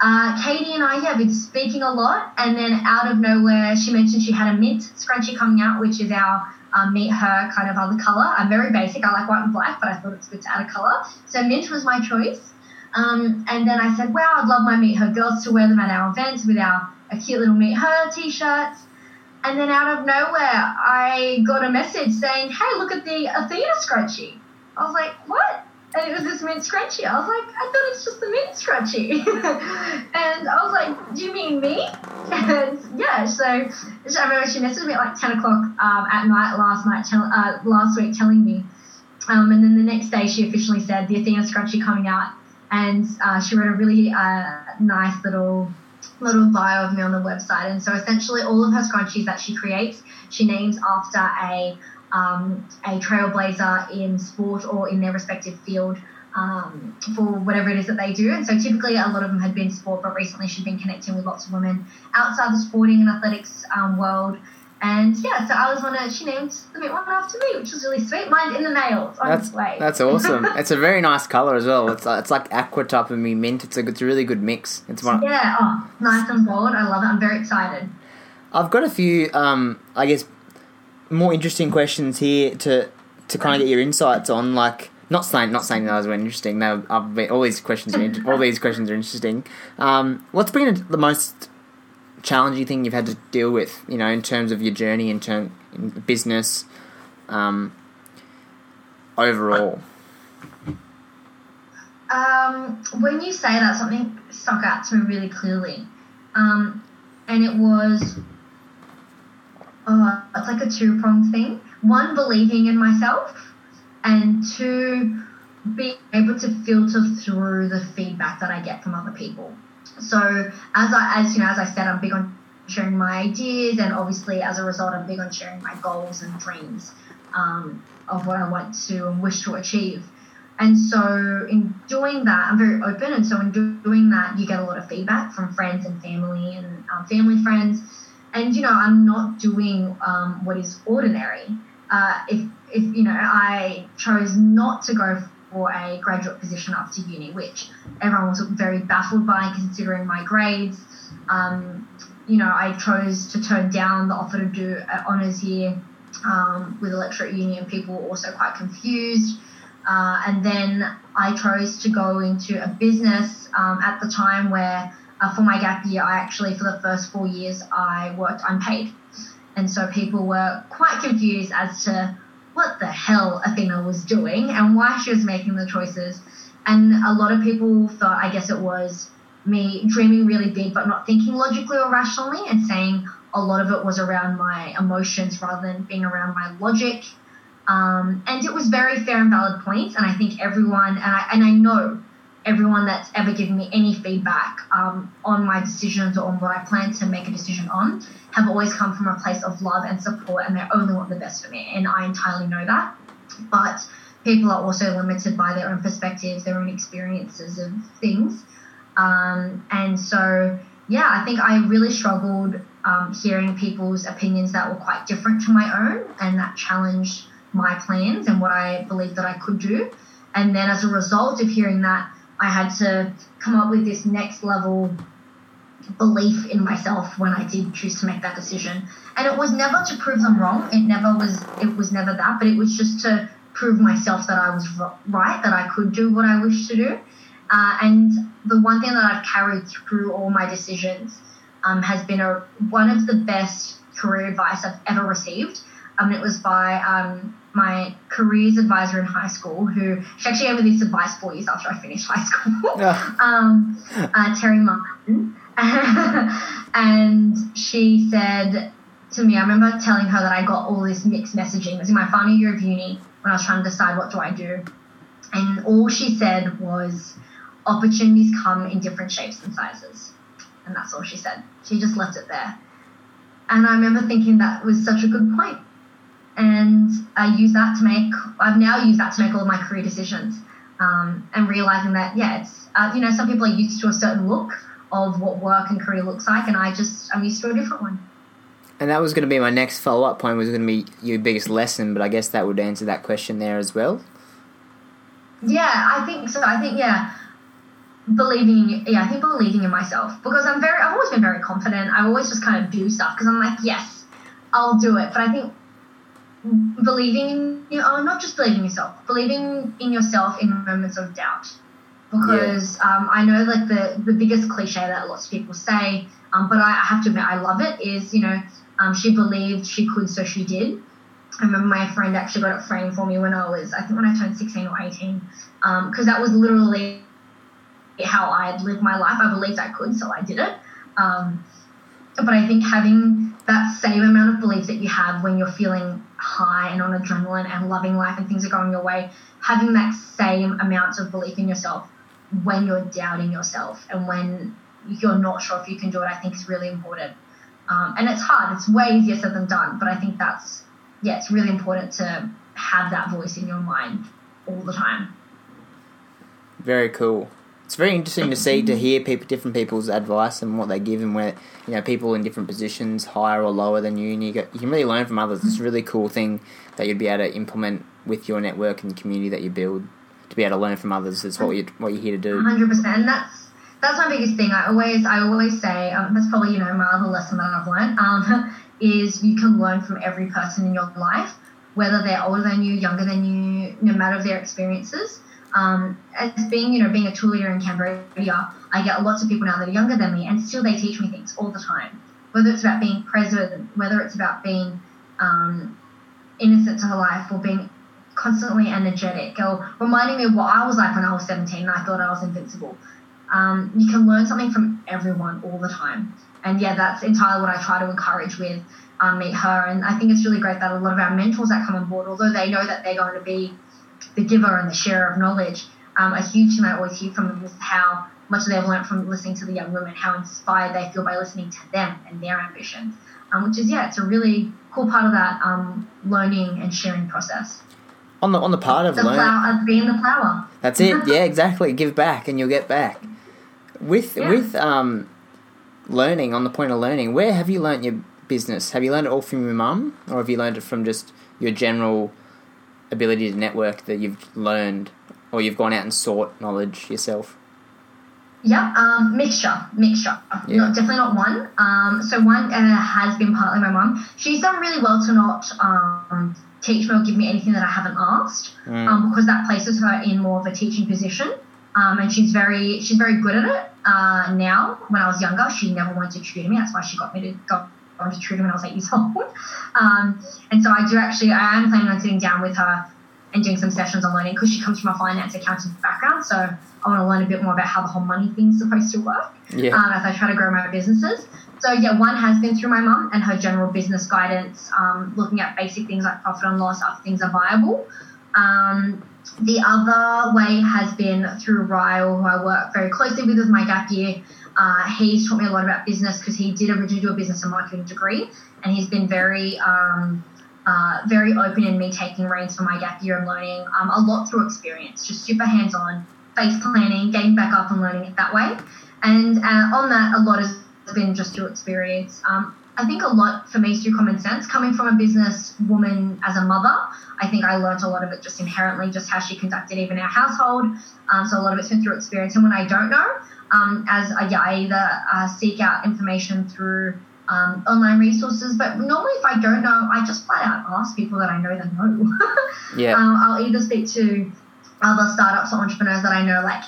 uh, Katie and I yeah, have been speaking a lot, and then out of nowhere she mentioned she had a mint scrunchie coming out, which is our um, Meet Her kind of other colour. I'm very basic. I like white and black, but I thought it's good to add a colour. So mint was my choice. Um, and then I said, wow, I'd love my Meet Her girls to wear them at our events with our a cute little Meet Her t-shirts. And then out of nowhere I got a message saying, hey, look at the Athena scrunchie. I was like, what? And it was this mint scrunchie. I was like, I thought it's just the mint scrunchie. And I was like, do you mean me? And yeah, so I remember she messaged me at like ten o'clock um, at night last night, tell, uh, last week telling me. Um, and then the next day she officially said the Athena scrunchie coming out. And uh, she wrote a really uh, nice little little bio of me on the website. And so essentially all of her scrunchies that she creates, she names after a... Um, a trailblazer in sport or in their respective field um, for whatever it is that they do. And so typically a lot of them had been sport, but recently she'd been connecting with lots of women outside the sporting and athletics um, world. And yeah, so I was one of, she named the mint one after me, which was really sweet. Mine's in the mail. On that's, its way. That's awesome. It's a very nice colour as well. It's, it's like aqua type of me mint. It's a, it's a really good mix. It's one. Yeah, oh, nice and bold. I love it. I'm very excited. I've got a few, um, I guess, more interesting questions here to to kind of get your insights on, like, not saying not saying those were interesting. They were, I've been, all these questions are inter- all these questions are interesting. Um, what's been the most challenging thing you've had to deal with? You know, in terms of your journey, in term in business, um, overall. Um, when you say that, something stuck out to me really clearly, um, and it was. Oh, it's like a two-pronged thing. One, believing in myself, and two, being able to filter through the feedback that I get from other people. So as I, as you know, as I said, I'm big on sharing my ideas, and obviously as a result, I'm big on sharing my goals and dreams um, of what I want to and wish to achieve. And so in doing that, I'm very open, and so in do- doing that, you get a lot of feedback from friends and family and um, family friends. And, you know, I'm not doing um, what is ordinary. Uh, if, if, you know, I chose not to go for a graduate position after uni, which everyone was very baffled by considering my grades. Um, you know, I chose to turn down the offer to do an honours year um, with a lecture at uni, and people were also quite confused. Uh, and then I chose to go into a business um, at the time where... Uh, for my gap year, I actually, for the first four years, I worked unpaid. And so people were quite confused as to what the hell Athena was doing and why she was making the choices. And a lot of people thought, I guess it was me dreaming really big but not thinking logically or rationally and saying, a lot of it was around my emotions rather than being around my logic. Um, and it was very fair and valid points. And I think everyone, and I, and I know everyone that's ever given me any feedback um, on my decisions or on what I plan to make a decision on have always come from a place of love and support, and they only want the best for me. And I entirely know that. But people are also limited by their own perspectives, their own experiences of things. Um, and so, yeah, I think I really struggled um, hearing people's opinions that were quite different to my own, and that challenged my plans and what I believed that I could do. And then as a result of hearing that, I had to come up with this next level belief in myself when I did choose to make that decision. And it was never to prove them wrong. It never was, it was never that, but it was just to prove myself that I was right, that I could do what I wished to do. Uh, and the one thing that I've carried through all my decisions um, has been a, one of the best career advice I've ever received. Um, it was by um, my careers advisor in high school, who she actually gave me this advice four years after I finished high school, yeah. um, uh, Terry Martin. And she said to me, I remember telling her that I got all this mixed messaging. It was in my final year of uni when I was trying to decide what do I do. And all she said was, opportunities come in different shapes and sizes. And that's all she said. She just left it there. And I remember thinking that was such a good point. And I use that to make, I've now used that to make all of my career decisions. Um, and realizing that, yeah, it's, uh, you know, some people are used to a certain look of what work and career looks like. And I just, I'm used to a different one. And that was going to be my next follow-up point, was going to be your biggest lesson. But I guess that would answer that question there as well. Yeah, I think so. I think, yeah, believing, yeah, I think believing in myself, because I'm very, I've always been very confident. I always just kind of do stuff because I'm like, yes, I'll do it. But I think believing in, you know, not just believing in yourself, believing in yourself in moments of doubt, because yeah. um, I know like the, the biggest cliche that lots of people say, um, but I have to admit I love it, is, you know, um, she believed she could, so she did. I remember my friend actually got it framed for me when I was, I think when I turned sixteen or eighteen, um, because that was literally how I'd lived my life. I believed I could, so I did it. Um, but I think having that same amount of belief that you have when you're feeling high and on adrenaline and loving life and things are going your way, having that same amount of belief in yourself when you're doubting yourself and when you're not sure if you can do it, I think is really important. Um, and it's hard. It's way easier said than done, but I think that's, yeah, it's really important to have that voice in your mind all the time. Very cool. It's very interesting to see, to hear people, different people's advice and what they give, and where, you know, people in different positions, higher or lower than you, and you, get, you can really learn from others. It's a really cool thing that you'd be able to implement with your network and the community that you build, to be able to learn from others. That's what you what you're here to do. one hundred percent. And that's that's my biggest thing. I always I always say um, that's probably, you know, my other lesson that I've learned. Um, is you can learn from every person in your life, whether they're older than you, younger than you, no matter their experiences. Um, as being, you know, being a tour leader in Cambodia, I get lots of people now that are younger than me, and still they teach me things all the time, whether it's about being present, whether it's about being um, innocent to her life, or being constantly energetic, or reminding me of what I was like when I was seventeen and I thought I was invincible. Um, you can learn something from everyone all the time. And, yeah, that's entirely what I try to encourage with um, Meet Her. And I think it's really great that a lot of our mentors that come on board, although they know that they're going to be the giver and the sharer of knowledge, um, a huge thing I always hear from them is how much they've learned from listening to the young women, how inspired they feel by listening to them and their ambitions, um, which is, yeah, it's a really cool part of that um, learning and sharing process. On the on the part of the learning. Flower, of being the flower. That's it. Yeah, exactly. Give back and you'll get back. With yeah. with um. Learning, on the point of learning, where have you learnt your business? Have you learned it all from your mum, or have you learned it from just your general ability to network that you've learned, or you've gone out and sought knowledge yourself? Yeah, um, mixture, mixture. Yeah. Not, definitely not one. Um, so one uh, has been partly my mum. She's done really well to not um, teach me or give me anything that I haven't asked, mm. um, because that places her in more of a teaching position. Um, and she's very she's very good at it uh, now. When I was younger, she never wanted to tutor me. That's why she got me to go to tutor when I was eight years old. Um, and so I do actually, I am planning on sitting down with her and doing some sessions on learning, because she comes from a finance accounting background, so I want to learn a bit more about how the whole money thing's supposed to work yeah. um, as I try to grow my businesses. So, yeah, one has been through my mum and her general business guidance, um, looking at basic things like profit and loss, other things are viable. Um, the other way has been through Ryle, who I work very closely with with my gap year. Uh, he's taught me a lot about business because he did originally do a business and marketing degree, and he's been very um, uh, very open in me taking reins for my gap year and learning um, a lot through experience, just super hands-on, face planning, getting back up and learning it that way. And uh, on that, a lot has been just through experience. Um, I think a lot for me is through common sense. Coming from a business woman as a mother, I think I learnt a lot of it just inherently, just how she conducted even our household. Um, so a lot of it's been through experience. And when I don't know, Um, as uh, yeah, I either uh, seek out information through um, online resources, but normally if I don't know, I just flat out ask people that I know that know. yeah. Um, I'll either speak to other startups or entrepreneurs that I know, like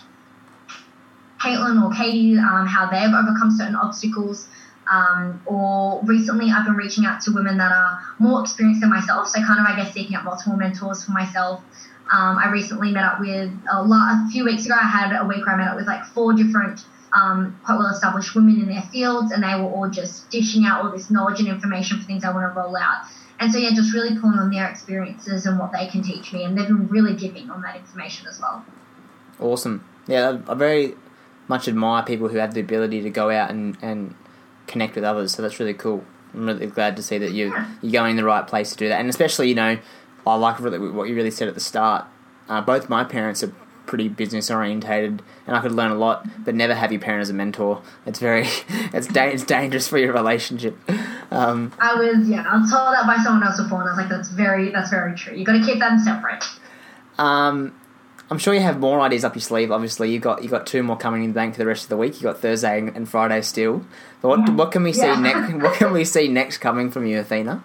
Caitlin or Katie, um, how they've overcome certain obstacles. Um, or recently I've been reaching out to women that are more experienced than myself, so kind of, I guess, seeking out multiple mentors for myself. Um, I recently met up with, a, lot, a few weeks ago, I had a week where I met up with like four different um, quite well-established women in their fields, and they were all just dishing out all this knowledge and information for things I want to roll out. And so, yeah, just really pulling on their experiences and what they can teach me, and they've been really giving on that information as well. Awesome. Yeah, I very much admire people who have the ability to go out and, and connect with others, so that's really cool. I'm really glad to see that you, yeah. you're going in the right place to do that, and especially, you know, I like really what you really said at the start. Uh, both my parents are pretty business orientated, and I could learn a lot, but never have your parent as a mentor. It's very, it's, da- it's dangerous for your relationship. Um, I was, yeah, I was told that by someone else before, and I was like, that's very, that's very true. You got to keep them separate. Um, I'm sure you have more ideas up your sleeve. Obviously, you got you got two more coming in the bank for the rest of the week. You got Thursday and Friday still. But what yeah. what can we see yeah. next? What can we see next coming from you, Athena?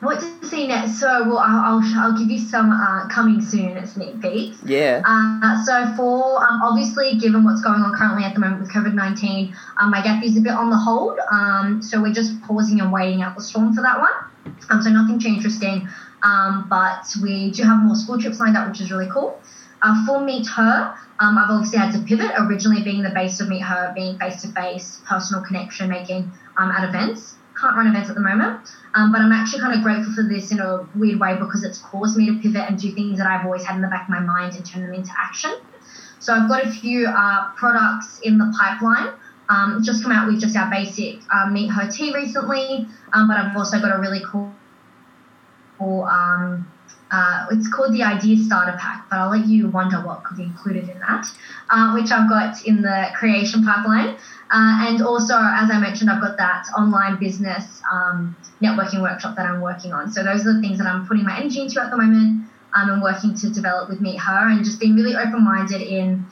What to see next? So, well, I'll I'll, I'll give you some uh, coming soon sneak peeks. Yeah. Uh, so, for um, obviously, given what's going on currently at the moment with COVID nineteen, um, my gap is a bit on the hold. Um, so we're just pausing and waiting out the storm for that one. Um, so nothing too interesting. Um, but we do have more school trips lined up, which is really cool. Uh, for Meet Her, um, I've obviously had to pivot. Originally, being the base of Meet Her, being face to face, personal connection making um, at events. Can't run events at the moment, um, but I'm actually kind of grateful for this in a weird way, because it's caused me to pivot and do things that I've always had in the back of my mind and turn them into action. So I've got a few uh, products in the pipeline. Um, just come out with just our basic uh, Meet Her tea recently, um, but I've also got a really cool, cool um, uh, it's called the Idea Starter Pack, but I'll let you wonder what could be included in that, uh, which I've got in the creation pipeline. Uh, and also, as I mentioned, I've got that online business um, networking workshop that I'm working on. So those are the things that I'm putting my energy into at the moment, um, and working to develop with Meet Her, and just being really open-minded in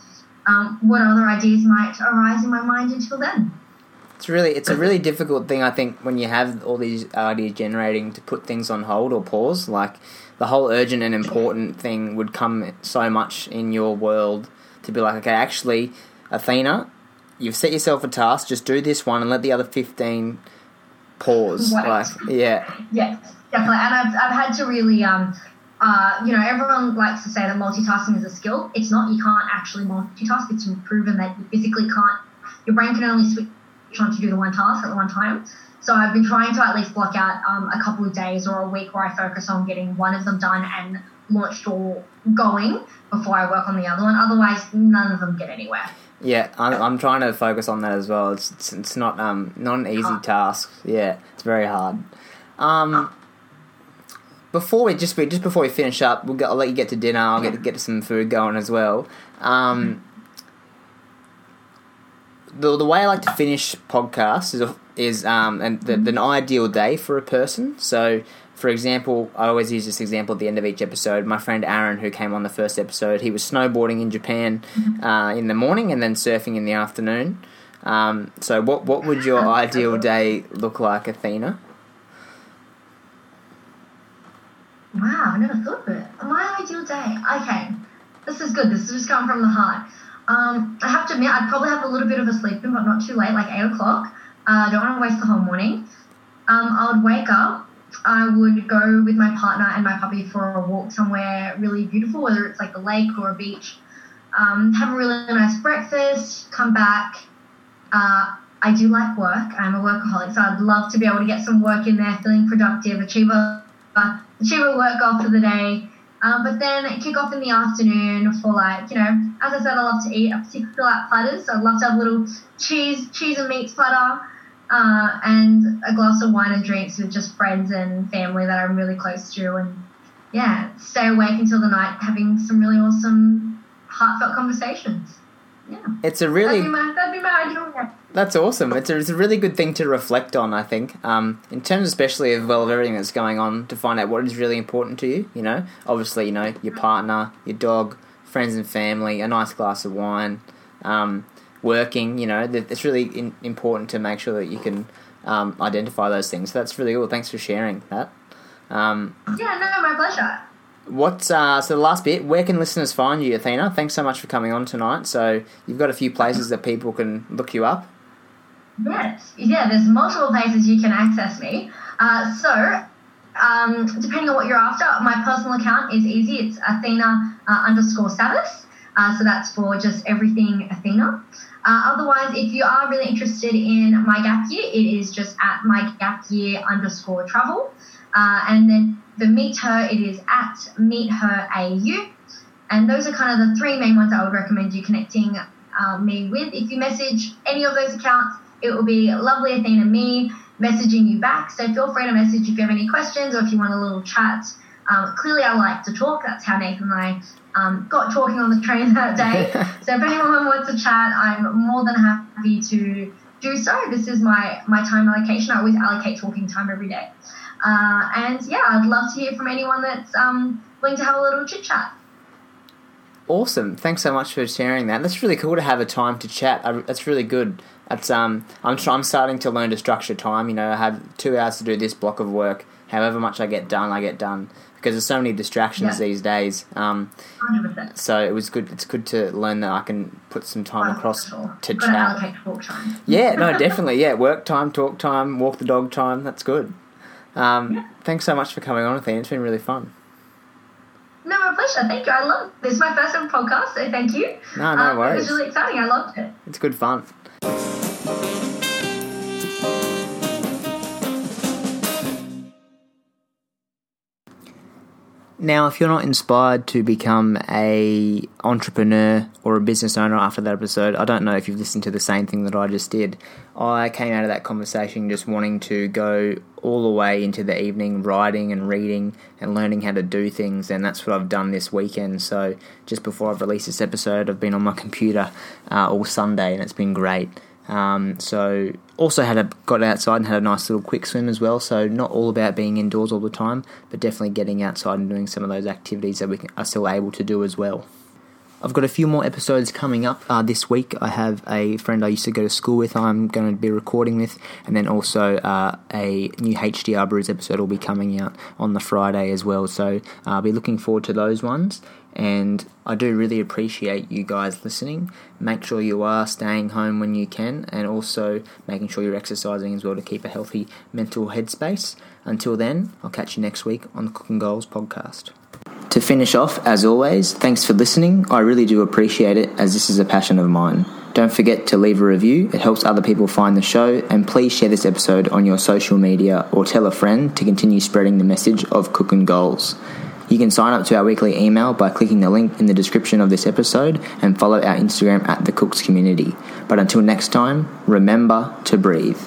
um, what other ideas might arise in my mind until then. It's really, it's a really difficult thing, I think, when you have all these ideas generating, to put things on hold or pause. Like, the whole urgent and important thing would come so much in your world to be like, okay, actually, Athena, you've set yourself a task, just do this one and let the other fifteen pause. What? Like, yeah. Yes, definitely. And I've I've had to really, um, uh, you know, everyone likes to say that multitasking is a skill. It's not. You can't actually multitask. It's proven that you physically can't. Your brain can only switch on to do the one task at the one time. So I've been trying to at least block out um, a couple of days or a week where I focus on getting one of them done and launched or going before I work on the other one. Otherwise, none of them get anywhere. Yeah, I'm, I'm trying to focus on that as well. It's it's, it's not um not an easy hard. task. Yeah, it's very hard. Um, before we just we just before we finish up, we'll go, I'll let you get to dinner. I'll yeah. get get some food going as well. Um, the the way I like to finish podcasts is is um and the, the, an ideal day for a person. So, for example, I always use this example at the end of each episode. My friend Aaron, who came on the first episode, he was snowboarding in Japan uh, in the morning and then surfing in the afternoon. Um, so what what would your ideal day look like, Athena? Wow, I never thought of it. My ideal day. Okay, this is good. This is just coming from the heart. Um, I have to admit, I'd probably have a little bit of a sleep in, but not too late, like eight o'clock. I uh, don't want to waste the whole morning. Um, I would wake up. I would go with my partner and my puppy for a walk somewhere really beautiful, whether it's like a lake or a beach, um, have a really nice breakfast, come back. Uh, I do like work. I'm a workaholic, so I'd love to be able to get some work in there, feeling productive, achieve a, uh, achieve a work goal for the day. Um, but then kick off in the afternoon for, like, you know, as I said, I love to eat. I particularly like platters, so I'd love to have a little cheese, cheese and meats platter. Uh, and a glass of wine and drinks with just friends and family that I'm really close to, and yeah, stay awake until the night having some really awesome heartfelt conversations. Yeah, it's a really that'd be my, that'd be my idea. That's awesome. It's a, it's a really good thing to reflect on, I think, um, in terms especially as well of everything that's going on, to find out what is really important to you. You know, obviously, you know, your partner, your dog, friends and family, a nice glass of wine. Um, working, you know, it's really in, important to make sure that you can um, identify those things. So that's really cool. Thanks for sharing that. Um, yeah, no, my pleasure. What's, uh, so the last bit, where can listeners find you, Athena? Thanks so much for coming on tonight. So you've got a few places that people can look you up. Yes, yeah, there's multiple places you can access me. Uh, so um, depending on what you're after, my personal account is easy. It's Athena uh, underscore Savvas. Uh, so that's for just everything Athena. Uh, otherwise, if you are really interested in My Gap Year, it is just at My Gap Year underscore travel. Uh, and then for Meet Her, it is at Meet Her A U. And those are kind of the three main ones I would recommend you connecting uh, me with. If you message any of those accounts, it will be lovely Athena me messaging you back. So feel free to message if you have any questions or if you want a little chat. Um, clearly, I like to talk. That's how Nathan and I um, got talking on the train that day. So if anyone wants to chat, I'm more than happy to do so. This is my, my time allocation. I always allocate talking time every day. Uh, and, yeah, I'd love to hear from anyone that's um, willing to have a little chit-chat. Awesome. Thanks so much for sharing that. That's really cool to have a time to chat. I, that's really good. That's, um, I'm, I'm starting to learn to structure time. You know, I have two hours to do this block of work. However much I get done, I get done. Because there's so many distractions yeah. these days. Um, one hundred percent. So it was good. It's good to learn that I can put some time I'm across sure. to but chat. I talk time. Yeah, no, definitely. Yeah, work time, talk time, walk the dog time. That's good. Um, yeah. Thanks so much for coming on, Athena. It's been really fun. No, my pleasure. Thank you. I love this. It's my first ever podcast, so thank you. No, no um, worries. It was really exciting. I loved it. It's good fun. Now, if you're not inspired to become a entrepreneur or a business owner after that episode, I don't know if you've listened to the same thing that I just did. I came out of that conversation just wanting to go all the way into the evening writing and reading and learning how to do things, and that's what I've done this weekend. So just before I've released this episode, I've been on my computer uh, all Sunday, and it's been great. Um, so also had a, got outside and had a nice little quick swim as well, so not all about being indoors all the time, but definitely getting outside and doing some of those activities that we are still able to do as well. I've got a few more episodes coming up uh, this week. I have a friend I used to go to school with I'm going to be recording with, and then also uh, a new H D R Brews episode will be coming out on the Friday as well, so uh, I'll be looking forward to those ones. And I do really appreciate you guys listening. Make sure you are staying home when you can, and also making sure you're exercising as well to keep a healthy mental headspace. Until then, I'll catch you next week on the Cook 'N' Goals podcast. To finish off, as always, thanks for listening. I really do appreciate it, as this is a passion of mine. Don't forget to leave a review. It helps other people find the show. And please share this episode on your social media or tell a friend to continue spreading the message of Cook 'N' Goals. You can sign up to our weekly email by clicking the link in the description of this episode and follow our Instagram at The Cooks Community. But until next time, remember to breathe.